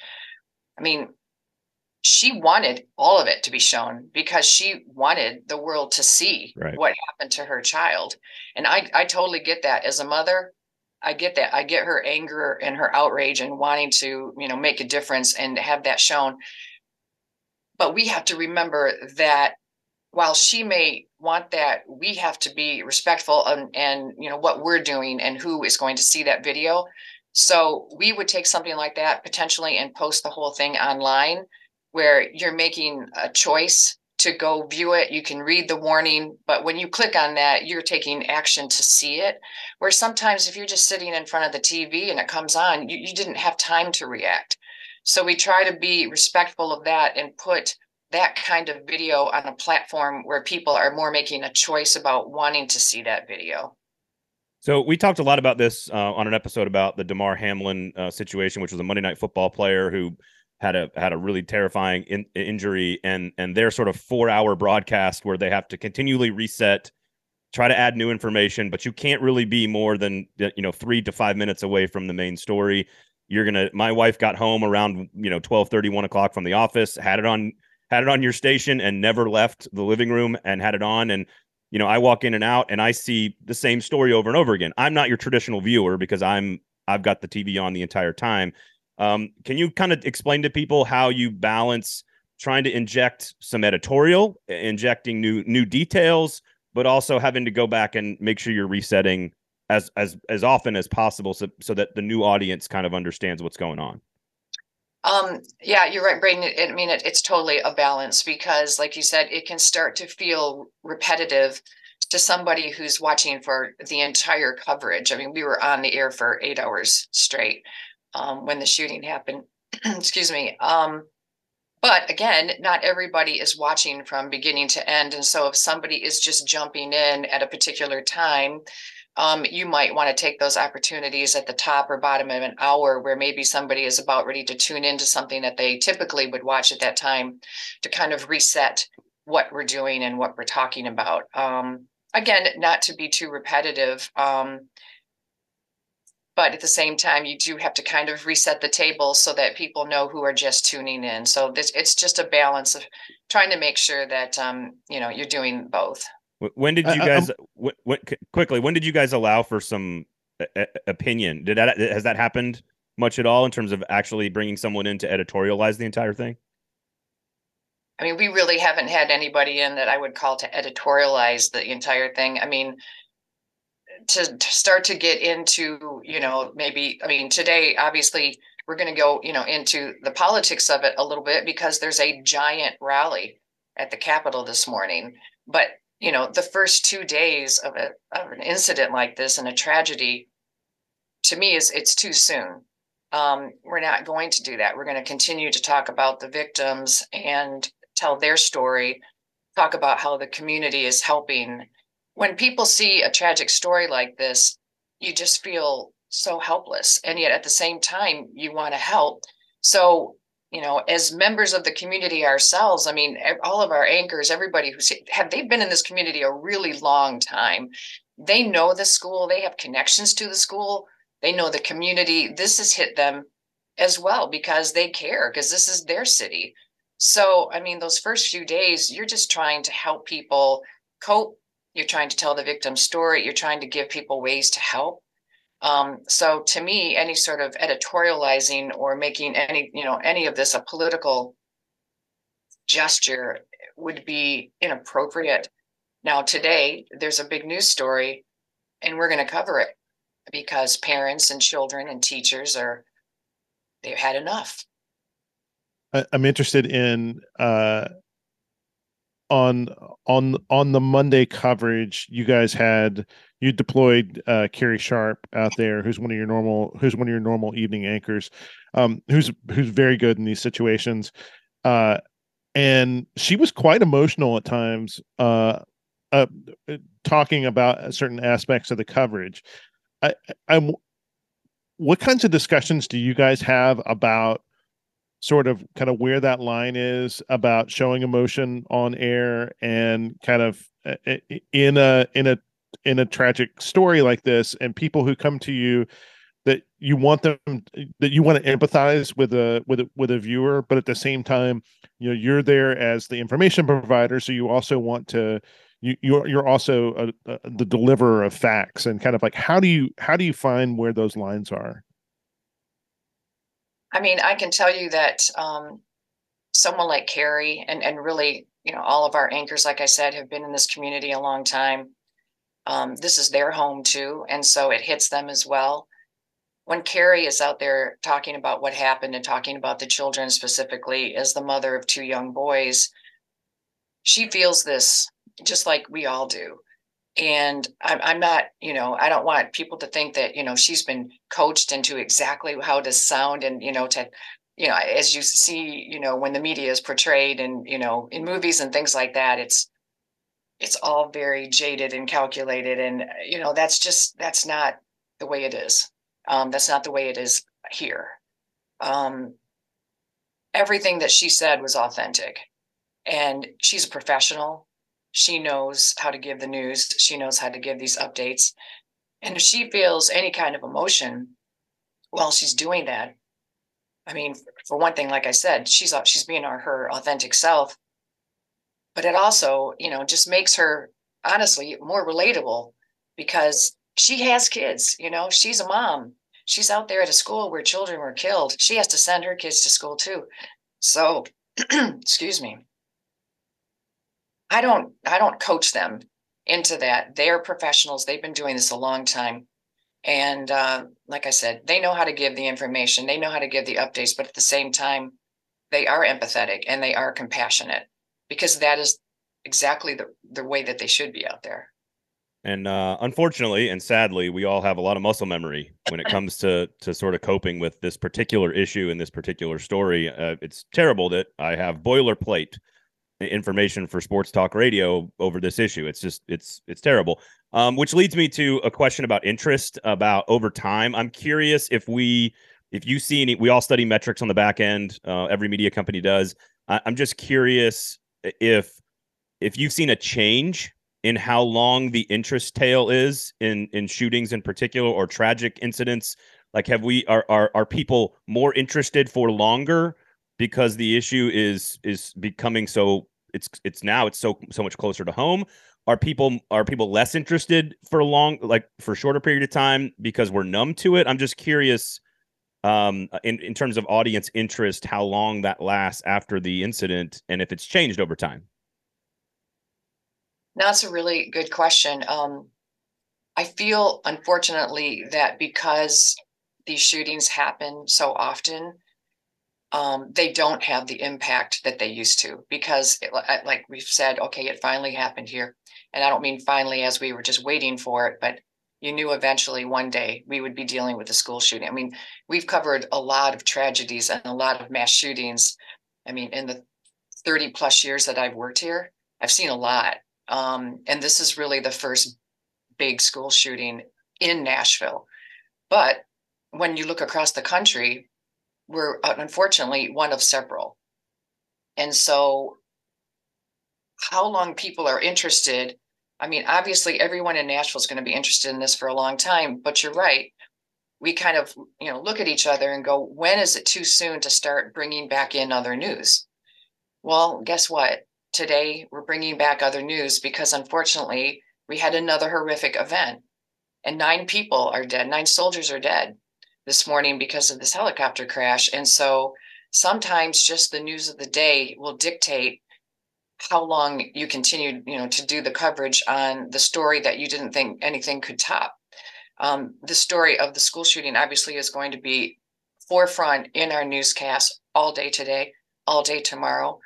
I mean, she wanted all of it to be shown because she wanted the world to see what happened to her child. And I totally get that as a mother. I get that. I get her anger and her outrage and wanting to, make a difference and have that shown. But we have to remember that while she may want that, we have to be respectful and what we're doing and who is going to see that video. So we would take something like that potentially and post the whole thing online, where you're making a choice to go view it. You can read the warning, but when you click on that, you're taking action to see it. Where sometimes if you're just sitting in front of the TV and it comes on, you didn't have time to react. So we try to be respectful of that and put that kind of video on a platform where people are more making a choice about wanting to see that video. So we talked a lot about this on an episode about the Damar Hamlin situation, which was a Monday Night Football player who had a really terrifying injury, and their sort of 4-hour broadcast where they have to continually reset, try to add new information, but you can't really be more than 3 to 5 minutes away from the main story. My wife got home around 12:30, 1 o'clock from the office, had it on your station and never left the living room and had it on. And, I walk in and out and I see the same story over and over again. I'm not your traditional viewer because I've got the TV on the entire time. Can you kind of explain to people how you balance trying to inject some editorial, injecting new details, but also having to go back and make sure you're resetting as often as possible so that the new audience kind of understands what's going on? Yeah, you're right, Braden. I mean, it's totally a balance because, like you said, it can start to feel repetitive to somebody who's watching for the entire coverage. I mean, we were on the air for 8 hours straight when the shooting happened. Excuse me. But again, not everybody is watching from beginning to end. And so if somebody is just jumping in at a particular time, you might want to take those opportunities at the top or bottom of an hour where maybe somebody is about ready to tune into something that they typically would watch at that time to kind of reset what we're doing and what we're talking about. Again, not to be too repetitive, but at the same time, you do have to kind of reset the table so that people know who are just tuning in. So it's just a balance of trying to make sure that, you're doing both. When did you guys quickly? When did you guys allow for some opinion? Has that happened much at all in terms of actually bringing someone in to editorialize the entire thing? I mean, we really haven't had anybody in that I would call to editorialize the entire thing. I mean, to start to get into today obviously we're going to go into the politics of it a little bit because there's a giant rally at the Capitol this morning, but. The first 2 days of an incident like this and a tragedy, to me, it's too soon. We're not going to do that. We're going to continue to talk about the victims and tell their story, talk about how the community is helping. When people see a tragic story like this, you just feel so helpless. And yet at the same time, you want to help. So as members of the community ourselves, I mean, all of our anchors, everybody they've been in this community a really long time. They know the school. They have connections to the school. They know the community. This has hit them as well because they care, because this is their city. So, I mean, those first few days, you're just trying to help people cope. You're trying to tell the victim's story. You're trying to give people ways to help. So to me, any sort of editorializing or making any of this a political gesture would be inappropriate. Now, today, there's a big news story and we're going to cover it because parents and children and teachers they've had enough. I'm interested in, on the Monday coverage, you guys had, you deployed Carrie Sharp out there, who's one of your normal evening anchors, who's very good in these situations, and she was quite emotional at times, talking about certain aspects of the coverage. What kinds of discussions do you guys have about sort of kind of where that line is about showing emotion on air and kind of in a tragic story like this, and people who come to you that you want them, that you want to empathize with a viewer, but at the same time, you're there as the information provider. So you also want to, you're also the deliverer of facts, and kind of like, how do you find where those lines are? I mean, I can tell you that someone like Carrie and really, all of our anchors, like I said, have been in this community a long time. This is their home too. And so it hits them as well. When Carrie is out there talking about what happened and talking about the children specifically as the mother of 2 young boys, she feels this just like we all do. And I'm not, I don't want people to think that, she's been coached into exactly how to sound and, as you see, when the media is portrayed and, in movies and things like that, it's all very jaded and calculated. And, that's not the way it is. That's not the way it is here. everything that she said was authentic. And she's a professional. She knows how to give the news. She knows how to give these updates. And if she feels any kind of emotion while she's doing that, I mean, for one thing, like I said, she's being her authentic self. But it also, you know, just makes her, honestly, more relatable, because she has kids, you know, she's a mom. She's out there at a school where children were killed. She has to send her kids to school too. So, excuse me. I don't coach them into that. They're professionals. They've been doing this a long time. And like I said, they know how to give the information. They know how to give the updates. But at the same time, they are empathetic and they are compassionate, because that is exactly the way that they should be out there. And unfortunately and sadly, we all have a lot of muscle memory when it comes to sort of coping with this particular issue and this particular story. It's terrible that I have boilerplate information for sports talk radio over this issue. It's just, it's terrible. Which leads me to a question about interest, about over time. I'm curious if you see any, we all study metrics on the back end. Every media company does. I'm just curious if you've seen a change in how long the interest tail is in shootings in particular, or tragic incidents. Like, are people more interested for longer because the issue is becoming so it's so much closer to home? Are people less interested for a shorter period of time because we're numb to it? I'm just curious, in terms of audience interest, how long that lasts after the incident and if it's changed over time. That's a really good question. I feel, unfortunately, that because these shootings happen so often, they don't have the impact that they used to, because like we've said, okay, it finally happened here. And I don't mean finally as we were just waiting for it, but you knew eventually one day we would be dealing with a school shooting. I mean, we've covered a lot of tragedies and a lot of mass shootings. I mean, in the 30 plus years that I've worked here, I've seen a lot. And this is really the first big school shooting in Nashville. But when you look across the country, we're unfortunately one of several. And so how long people are interested, I mean, obviously everyone in Nashville is going to be interested in this for a long time, but you're right. We kind of, you know, look at each other and go, when is it too soon to start bringing back in other news? Well, guess what? Today, we're bringing back other news because, unfortunately, we had another horrific event and 9 people are dead. 9 soldiers are dead this morning because of this helicopter crash. And so sometimes just the news of the day will dictate how long you continue, you know, to do the coverage on the story that you didn't think anything could top. The story of the school shooting obviously is going to be forefront in our newscast all day today, all day tomorrow.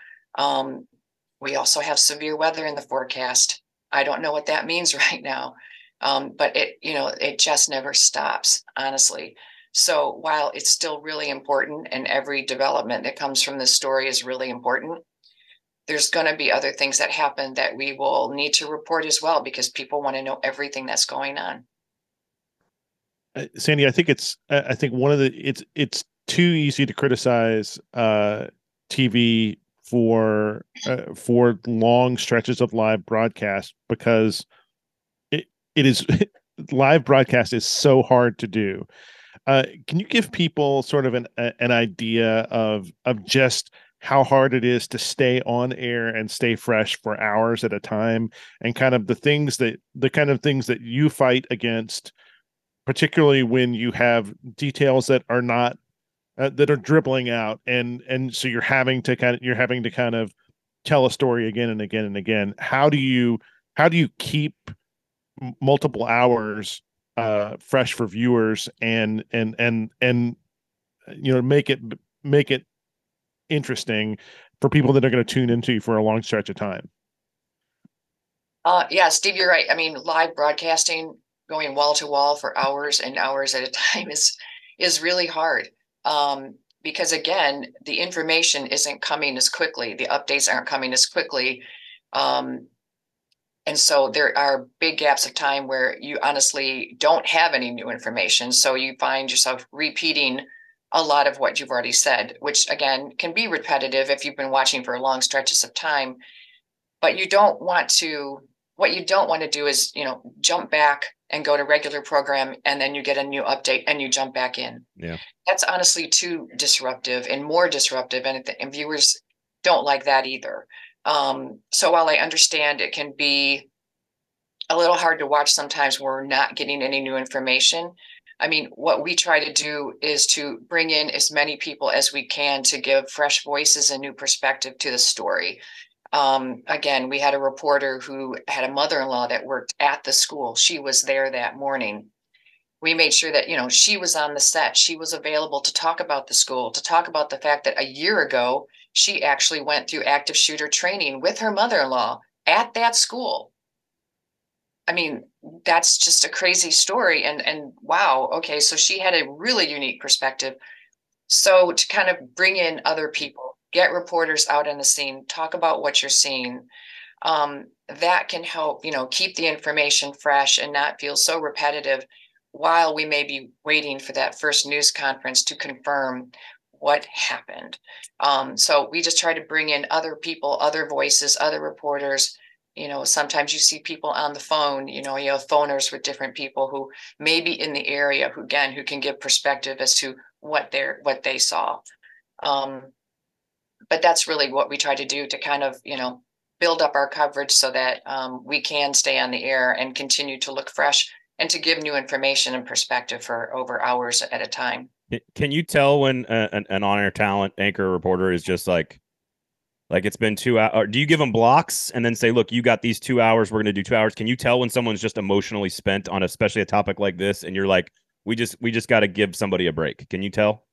We also have severe weather in the forecast. I don't know what that means right now, but it just never stops, honestly. So while it's still really important and every development that comes from this story is really important, there's going to be other things that happen that we will need to report as well, because people want to know everything that's going on. Sandy, I think it's too easy to criticize TV for long stretches of live broadcast, because it is live broadcast is so hard to do. Can you give people sort of an idea of just how hard it is to stay on air and stay fresh for hours at a time, and kind of the kind of things that you fight against, particularly when you have details that are not that are dribbling out, and so you're having to kind of tell a story again and again and again. How do you keep multiple hours fresh for viewers and you know, make it interesting for people that are going to tune into you for a long stretch of time? Yeah, Steve, you're right. I mean, live broadcasting, going wall to wall for hours and hours at a time is really hard. Because again, the information isn't coming as quickly. The updates aren't coming as quickly. And so there are big gaps of time where you honestly don't have any new information. So you find yourself repeating a lot of what you've already said, which again can be repetitive if you've been watching for long stretches of time, but you don't want to, what you don't want to do is, you know, jump back and go to regular program and then you get a new update and you jump back in. Yeah. That's honestly too disruptive and more disruptive. And viewers don't like that either. So while I understand it can be a little hard to watch sometimes when we're not getting any new information, I mean, what we try to do is to bring in as many people as we can to give fresh voices and new perspective to the story. Again, we had a reporter who had a mother-in-law that worked at the school. She was there that morning. We made sure that, you know, she was on the set. She was available to talk about the school, to talk about the fact that a year ago, she actually went through active shooter training with her mother-in-law at that school. I mean, that's just a crazy story. And wow, okay, so she had a really unique perspective. So to kind of bring in other people, get reporters out on the scene, talk about what you're seeing, that can help, you know, keep the information fresh and not feel so repetitive while we may be waiting for that first news conference to confirm what happened. So we just try to bring in other people, other voices, other reporters. You know, sometimes you see people on the phone, you have phoners with different people who may be in the area who, again, who can give perspective as to what they saw. But that's really what we try to do to kind of, build up our coverage so that we can stay on the air and continue to look fresh and to give new information and perspective for over hours at a time. Can you tell when an on-air talent anchor reporter is just like it's been 2 hours? Do you give them blocks and then say, look, you got these 2 hours, we're going to do 2 hours? Can you tell when someone's just emotionally spent on especially a topic like this and you're like, we just got to give somebody a break? Can you tell?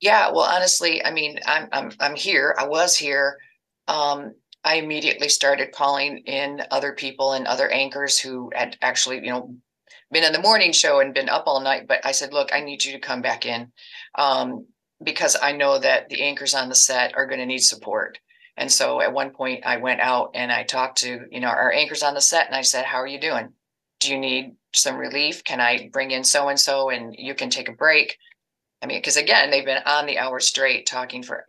Yeah, well, honestly, I mean, I'm here. I was here. I immediately started calling in other people and other anchors who had actually, been in the morning show and been up all night. But I said, look, I need you to come back in because I know that the anchors on the set are going to need support. And so at one point I went out and I talked to, our anchors on the set and I said, how are you doing? Do you need some relief? Can I bring in so-and-so and you can take a break? I mean, because again, they've been on the hour straight talking for,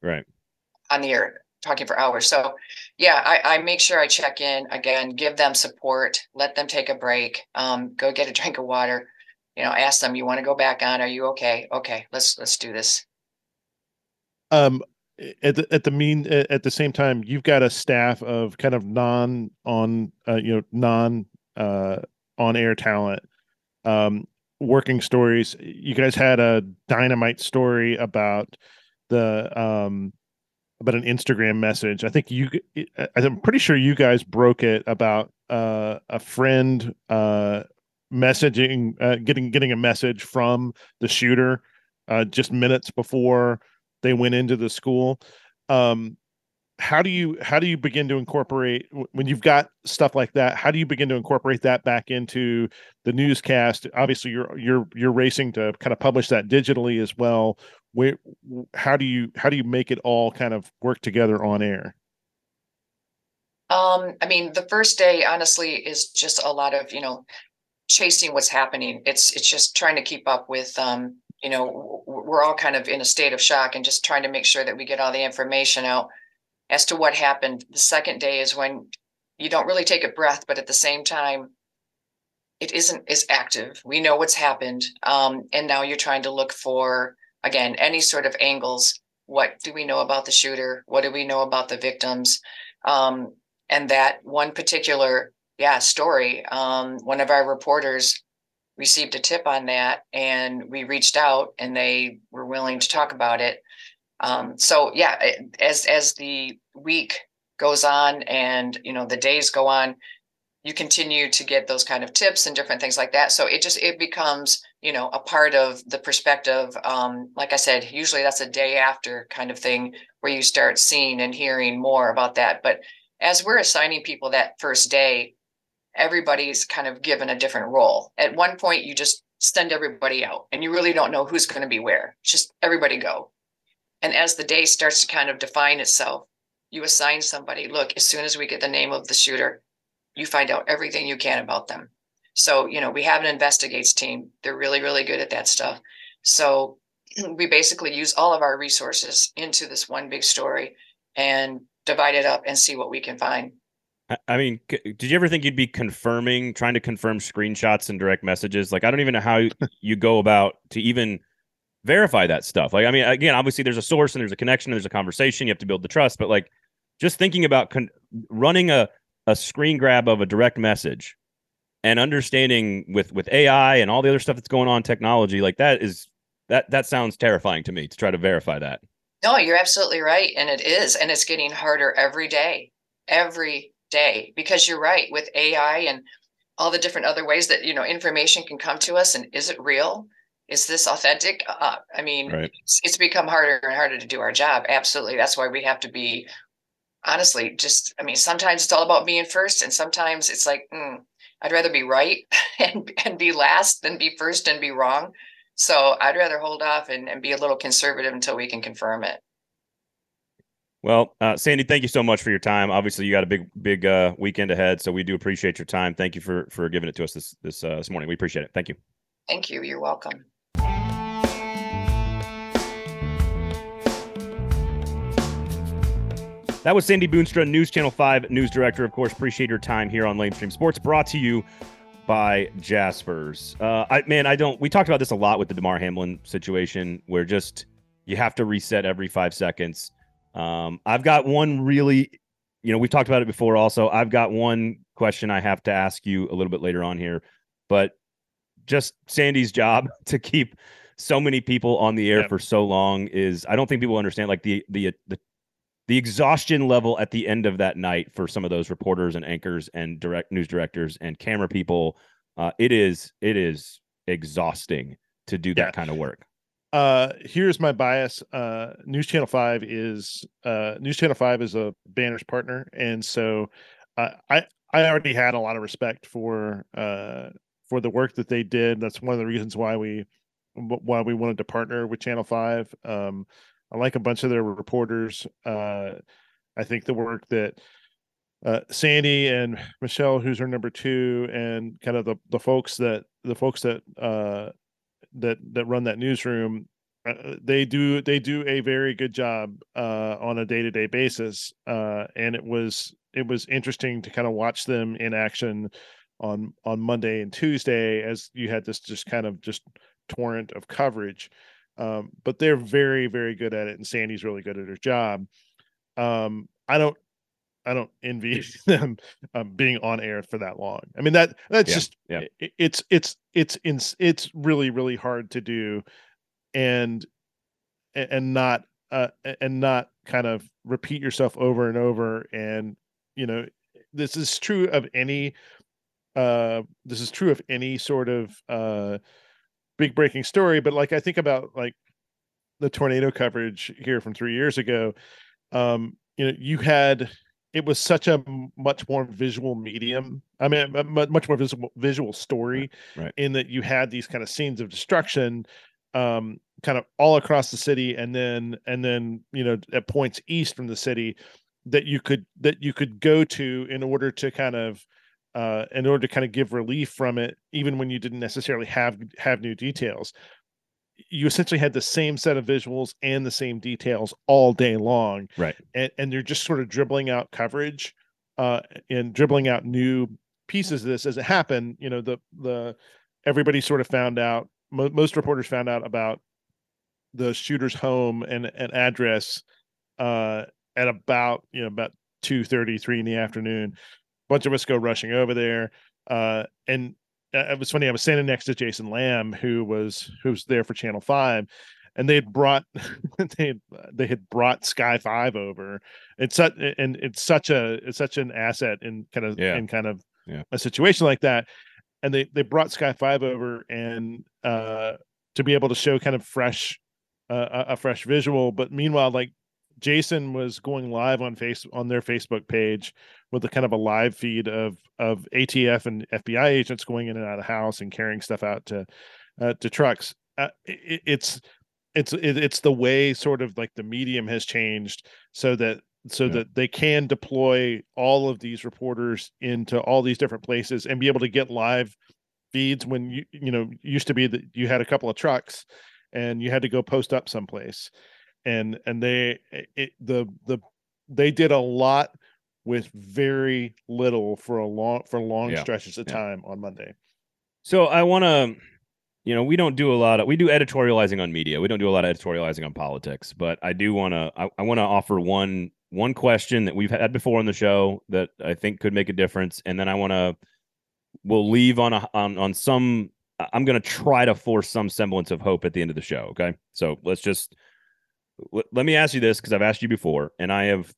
right on the air, talking for hours. So yeah, I make sure I check in again, give them support, let them take a break, go get a drink of water, ask them, you want to go back on? Are you okay? Okay, let's do this. At the same time, you've got a staff of kind of non on air talent, working stories. You guys had a dynamite story about an Instagram message. I'm pretty sure you guys broke it about a friend messaging, getting a message from the shooter just minutes before they went into the school. How do you begin to incorporate when you've got stuff like that? How do you begin to incorporate that back into the newscast? Obviously, you're racing to kind of publish that digitally as well. How do you make it all kind of work together on air? I mean, the first day honestly is just a lot of chasing what's happening. It's just trying to keep up with we're all kind of in a state of shock and just trying to make sure that we get all the information out as to what happened. The second day is when you don't really take a breath, but at the same time, it isn't as active. We know what's happened. And now you're trying to look for, again, any sort of angles. What do we know about the shooter? What do we know about the victims? And that one particular story, one of our reporters received a tip on that and we reached out and they were willing to talk about it. So yeah, as the week goes on and, the days go on, you continue to get those kind of tips and different things like that. So it becomes, a part of the perspective. Like I said, usually that's a day after kind of thing where you start seeing and hearing more about that. But as we're assigning people that first day, everybody's kind of given a different role. At one point, you just send everybody out and you really don't know who's going to be where. Just everybody go. And as the day starts to kind of define itself, you assign somebody, look, as soon as we get the name of the shooter, you find out everything you can about them. So, we have an investigates team. They're really, really good at that stuff. So we basically use all of our resources into this one big story and divide it up and see what we can find. I mean, did you ever think you'd be trying to confirm screenshots and direct messages? Like, I don't even know how you go about to even verify that stuff. Like, I mean, again, obviously there's a source and there's a connection and there's a conversation. You have to build the trust. But like just thinking about running a screen grab of a direct message and understanding with AI and all the other stuff that's going on, technology like that is that sounds terrifying to me to try to verify that. No, you're absolutely right. And it is. And it's getting harder every day, because you're right, with AI and all the different other ways that, you know, information can come to us. And is it real? Is this authentic? Right. It's become harder and harder to do our job. Absolutely. That's why we have to be, honestly, just, I mean, sometimes it's all about being first. And sometimes it's like, I'd rather be right and be last than be first and be wrong. So I'd rather hold off and be a little conservative until we can confirm it. Well, Sandy, thank you so much for your time. Obviously, you got a big weekend ahead, so we do appreciate your time. Thank you for giving it to us this morning. We appreciate it. Thank you. Thank you. You're welcome. That was Sandy Boonstra, News Channel 5 News Director. Of course, appreciate your time here on Lame Stream Sports, brought to you by Jaspers. We talked about this a lot with the DeMar Hamlin situation, where just you have to reset every 5 seconds. I've got one really, we've talked about it before also. I've got one question I have to ask you a little bit later on here, but just Sandy's job to keep so many people on the air for so long is, I don't think people understand like the exhaustion level at the end of that night for some of those reporters and anchors and direct news directors and camera people. It is exhausting to do that kind of work. Here's my bias. News Channel 5 is a Banner's partner. And so I already had a lot of respect for the work that they did. That's one of the reasons why we wanted to partner with Channel 5. I like a bunch of their reporters. I think the work that Sandy and Michelle, who's her number two, and kind of the folks that run that newsroom, they do a very good job on a day-to-day basis, and it was interesting to kind of watch them in action on Monday and Tuesday as you had this just torrent of coverage, but they're very, very good at it, and Sandy's really good at her job. I don't envy them being on air for that long. I mean, it's really, really hard to do and not kind of repeat yourself over and over. And, this is true of any sort of big breaking story. But like, I think about like the tornado coverage here from 3 years ago, it was such a much more visual medium. I mean, a much more visual story, right. In that you had these kind of scenes of destruction, kind of all across the city, and then at points east from the city that you could go to in order to kind of give relief from it, even when you didn't necessarily have new details. You essentially had the same set of visuals and the same details all day long. Right. And you're just sort of dribbling out coverage, and dribbling out new pieces of this as it happened. Everybody sort of found out, most reporters found out about the shooter's home and address, at about 2:33 in the afternoon. A bunch of us go rushing over there. And it was funny. I was standing next to Jason Lamb, who was there for Channel 5, and they had brought Sky Five over. It's such an asset in a situation like that. And they brought Sky Five over and to be able to show kind of a fresh visual. But meanwhile, like, Jason was going live on their Facebook page with a kind of a live feed of ATF and FBI agents going in and out of the house and carrying stuff out to trucks. It's the way sort of like the medium has changed so that they can deploy all of these reporters into all these different places and be able to get live feeds when used to be that you had a couple of trucks and you had to go post up someplace. And they did a lot with very little for long stretches of time on Monday. So I want to, we don't do a lot of, we do editorializing on media. We don't do a lot of editorializing on politics, but I do want to, I want to offer one question that we've had before on the show that I think could make a difference. And then we'll leave on some, I'm going to try to force some semblance of hope at the end of the show. Okay. So let me ask you this, because I've asked you before, and I have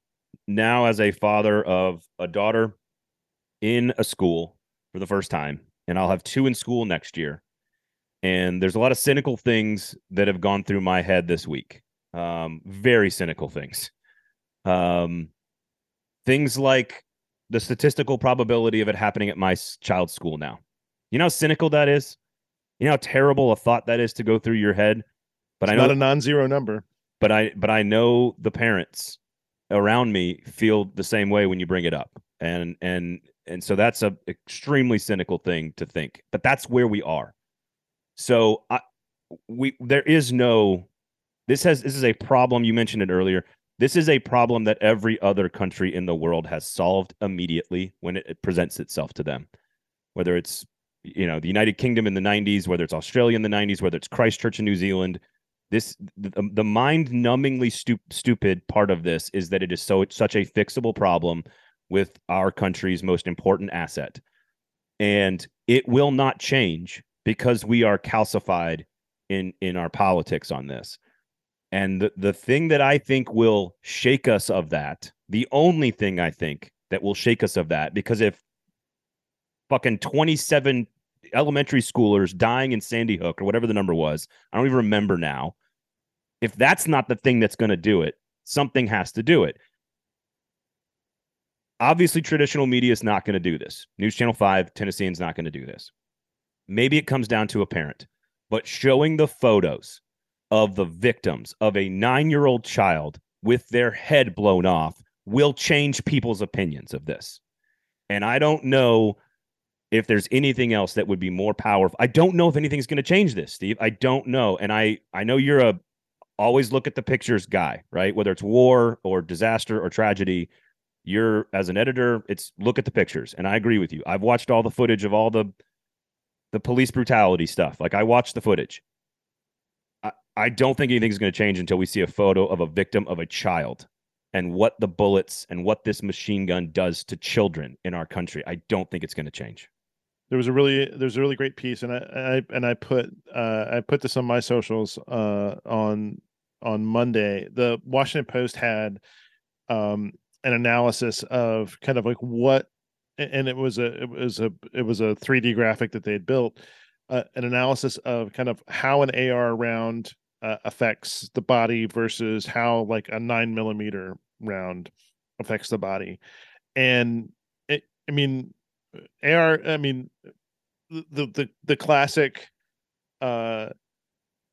now, as a father of a daughter in a school for the first time, and I'll have two in school next year. And there's a lot of cynical things that have gone through my head this week. Very cynical things. Things like the statistical probability of it happening at my child's school now. You know how cynical that is? You know how terrible a thought that is to go through your head? But it's not a non-zero number. But I know the parents around me feel the same way when you bring it up. And so that's an extremely cynical thing to think. But that's where we are. So this is a problem. You mentioned it earlier. This is a problem that every other country in the world has solved immediately when it presents itself to them, whether it's, the United Kingdom in the 90s, whether it's Australia in the 90s, whether it's Christchurch in New Zealand. The mind-numbingly stupid part of this is that it is such a fixable problem with our country's most important asset. And it will not change because we are calcified in our politics on this. And the thing that I think will shake us of that, the only thing I think that will shake us of that, because if fucking 27 elementary schoolers dying in Sandy Hook or whatever the number was, I don't even remember now. If that's not the thing that's going to do it, something has to do it. Obviously, traditional media is not going to do this. News Channel 5, Tennessean is not going to do this. Maybe it comes down to a parent, but showing the photos of the victims of a 9-year-old child with their head blown off will change people's opinions of this. And I don't know if there's anything else that would be more powerful. I don't know if anything's going to change this, Steve. I don't know. And I know you're a always look at the pictures guy, right? Whether it's war or disaster or tragedy, you're, as an editor, it's look at the pictures. And I agree with you. I've watched all the footage of all the police brutality stuff. Like, I watched the footage. I don't think anything's going to change until we see a photo of a victim of a child and what the bullets and what this machine gun does to children in our country. I don't think it's going to change. There's a really great piece. And I put this on my socials, on Monday. The Washington Post had, an analysis of kind of like what, and it was a 3D graphic that they had built, an analysis of kind of how an AR round affects the body versus how like a 9mm round affects the body. And the classic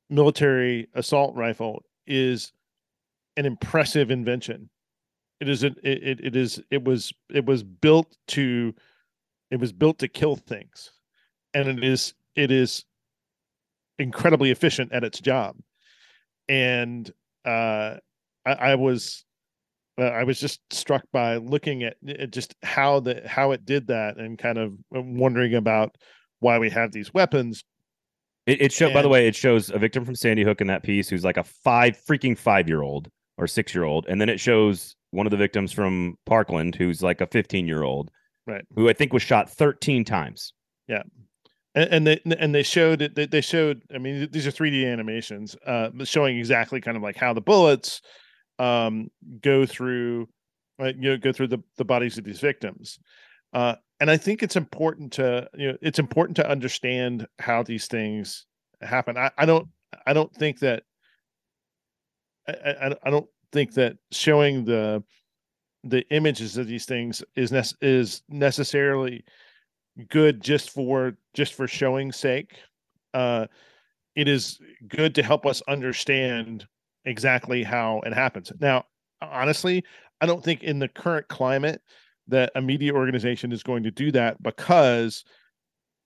military assault rifle is an impressive invention. It was built to kill things. And it is incredibly efficient at its job. And I was just struck by looking at just how it did that and kind of wondering about why we have these weapons. It shows a victim from Sandy Hook in that piece who's like a 5-year-old or 6-year-old. And then it shows one of the victims from Parkland who's like a 15-year-old, right? Who I think was shot 13 times. Yeah. And they showed, I mean, these are 3D animations, showing exactly kind of like how the bullets go through the bodies of these victims. And I think it's important to, it's important to understand how these things happen. I don't think that showing the images of these things is necessarily good just for showing's sake. It is good to help us understand exactly how it happens. Now, honestly, I don't think in the current climate that a media organization is going to do that, because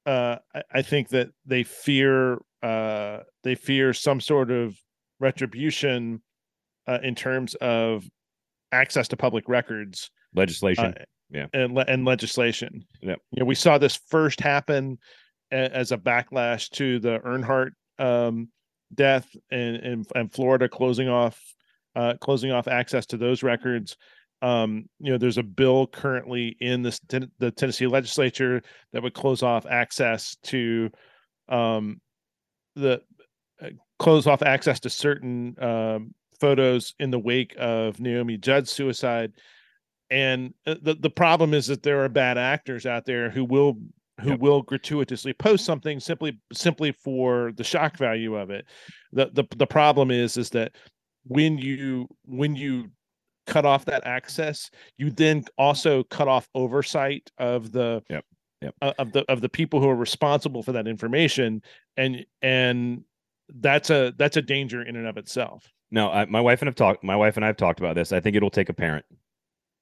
I think that they fear they fear some sort of retribution in terms of access to public records, legislation, and legislation. Yeah, you know, we saw this first happen as a backlash to the Earnhardt death, and Florida closing off access to those records. You know, there's a bill currently in the Tennessee legislature that would close off access to certain photos in the wake of Naomi Judd's suicide. And the problem is that there are bad actors out there who will gratuitously post something simply for the shock value of it. The problem is that when you cut off that access, you then also cut off oversight of the of the people who are responsible for that information, and that's a danger in and of itself. No, my wife and I have talked about this. I think it'll take a parent.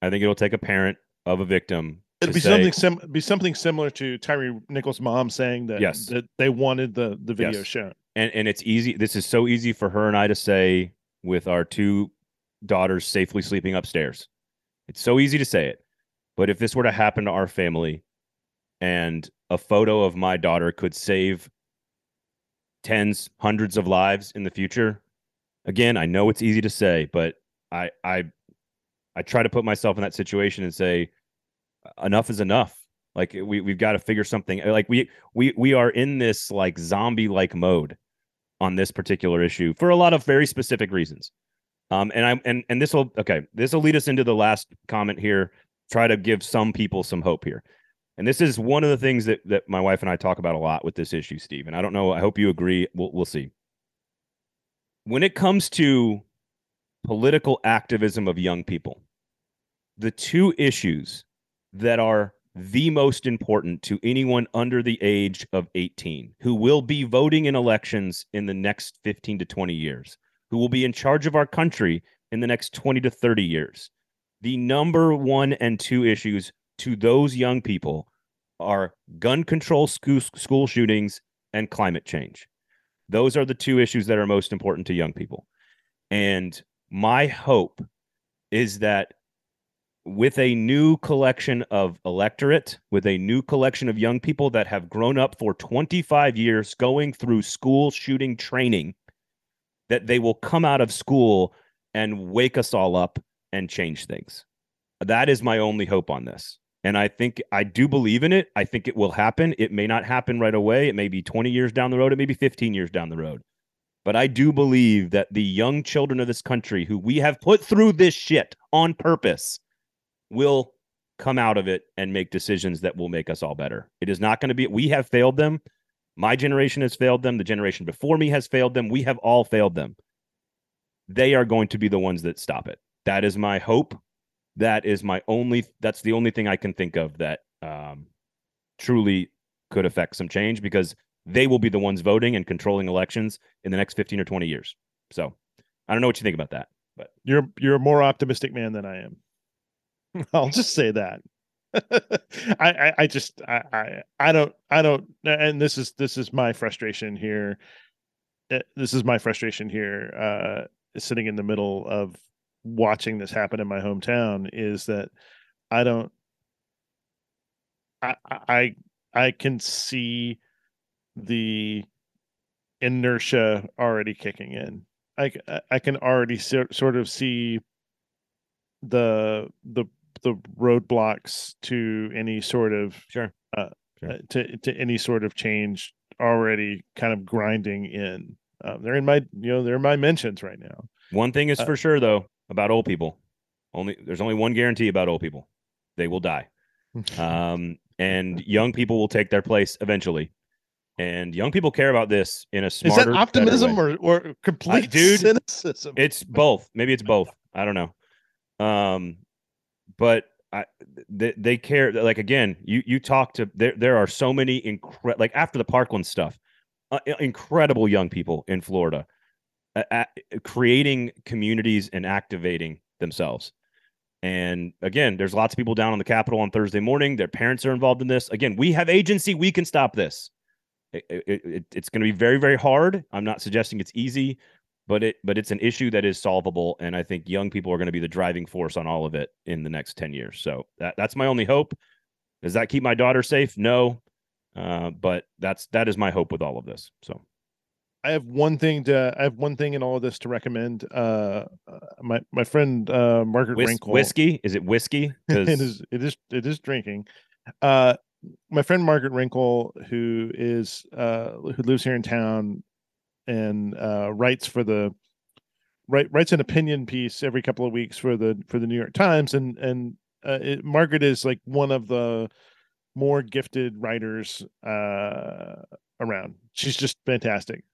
I think it'll take a parent of a victim. It'd be something similar to Tyree Nichols' mom saying that, yes, that they wanted the video shown. And it's easy. This is so easy for her and I to say with our two daughters safely sleeping upstairs. It's so easy to say it. But if this were to happen to our family and a photo of my daughter could save tens, hundreds of lives in the future, again, I know it's easy to say, but I try to put myself in that situation and say, enough is enough. Like we've got to figure something. Like we are in this like zombie like mode on this particular issue for a lot of very specific reasons. And this will lead us into the last comment here. Try to give some people some hope here. And this is one of the things that my wife and I talk about a lot with this issue, Steve. And I don't know. I hope you agree. We'll see. When it comes to political activism of young people, the two issues that are the most important to anyone under the age of 18 who will be voting in elections in the next 15 to 20 years, who will be in charge of our country in the next 20 to 30 years. The number one and two issues to those young people are gun control, school shootings, and climate change. Those are the two issues that are most important to young people. And my hope is that with a new collection of electorate, with a new collection of young people that have grown up for 25 years going through school shooting training, that they will come out of school and wake us all up and change things. That is my only hope on this. And I do believe in it. I think it will happen. It may not happen right away. It may be 20 years down the road. It may be 15 years down the road. But I do believe that the young children of this country who we have put through this shit on purpose will come out of it and make decisions that will make us all better. It is not going to be, we have failed them. My generation has failed them. The generation before me has failed them. We have all failed them. They are going to be the ones that stop it. That is my hope. That's the only thing I can think of that truly could affect some change, because they will be the ones voting and controlling elections in the next 15 or 20 years. So I don't know what you think about that, but you're a more optimistic man than I am. I'll just say that. I don't, and this is my frustration here. Sitting in the middle of watching this happen in my hometown, is that I can see the inertia already kicking in. I can already sort of see the roadblocks to any sort of to any sort of change already kind of grinding in. They're in my mentions right now. One thing is for sure though about old people. There's only one guarantee about old people: they will die. And young people will take their place eventually. And young people care about this in a smarter. Is that optimism or complete cynicism? It's both. Maybe it's both. I don't know. But they care. Like, again, you talk to, there are so many, like after the Parkland stuff, incredible young people in Florida creating communities and activating themselves. And again, there's lots of people down on the Capitol on Thursday morning. Their parents are involved in this. Again, we have agency. We can stop this. It's going to be very, very hard. I'm not suggesting it's easy, but it's an issue that is solvable. And I think young people are going to be the driving force on all of it in the next 10 years. So that's my only hope. Does that keep my daughter safe? No. But that is my hope with all of this. So I have one thing in all of this to recommend. My friend, Margaret Rankle. Whiskey. Is it whiskey? It is drinking. My friend Margaret Wrinkle, who lives here in town, and writes an opinion piece every couple of weeks for the New York Times, and Margaret is like one of the more gifted writers around. She's just fantastic.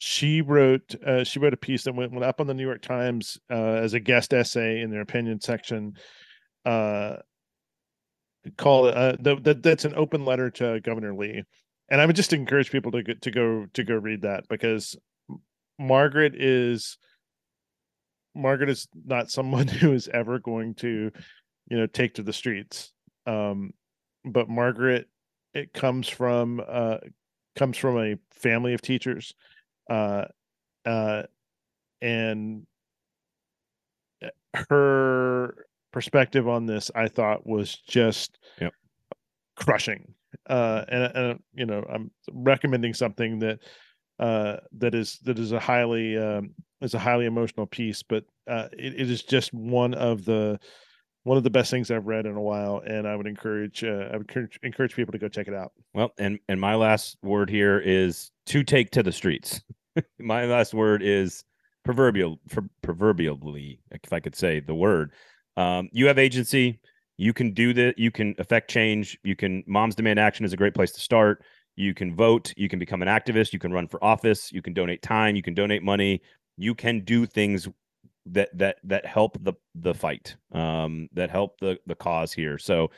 She wrote a piece that went up on the New York Times as a guest essay in their opinion section. That's an open letter to Governor Lee, and I would just encourage people to go read that, because Margaret is not someone who is ever going to, take to the streets. But Margaret, it comes from a family of teachers, and her perspective on this, I thought, was just crushing. I'm recommending something that is a highly emotional piece, but it is just one of the best things I've read in a while, and I would encourage people to go check it out. Well, and my last word here is to take to the streets. My last word is proverbially, if I could say the word. You have agency. You can do that. You can affect change. You can. Moms Demand Action is a great place to start. You can vote. You can become an activist. You can run for office. You can donate time. You can donate money. You can do things that help the fight. That help the cause here. So,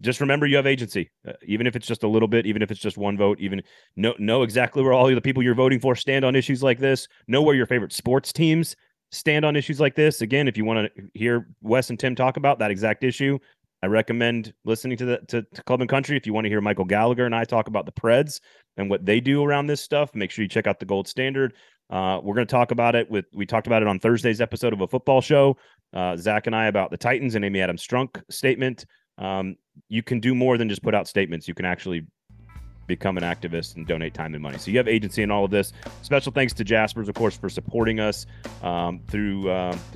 just remember you have agency, even if it's just a little bit, even if it's just one vote, even know exactly where all the people you're voting for stand on issues like this. Know where your favorite sports teams stand on issues like this. Again, if you want to hear Wes and Tim talk about that exact issue, I recommend listening to Club and Country. If you want to hear Michael Gallagher and I talk about the Preds and what they do around this stuff, make sure you check out the Gold Standard. We're going to talk about it. We talked about it on Thursday's episode of A Football Show. Zach and I about the Titans and Amy Adams Strunk statement. You can do more than just put out statements. You can actually become an activist and donate time and money. So you have agency in all of this. Special thanks to Jaspers, of course, for supporting us through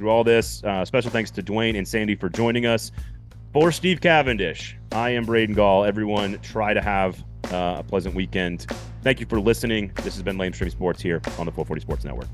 all this. Special thanks to Duane and Sandy for joining us. For Steve Cavendish, I am Braden Gall. Everyone, try to have a pleasant weekend. Thank you for listening. This has been Lame Stream Sports here on the 440 Sports Network.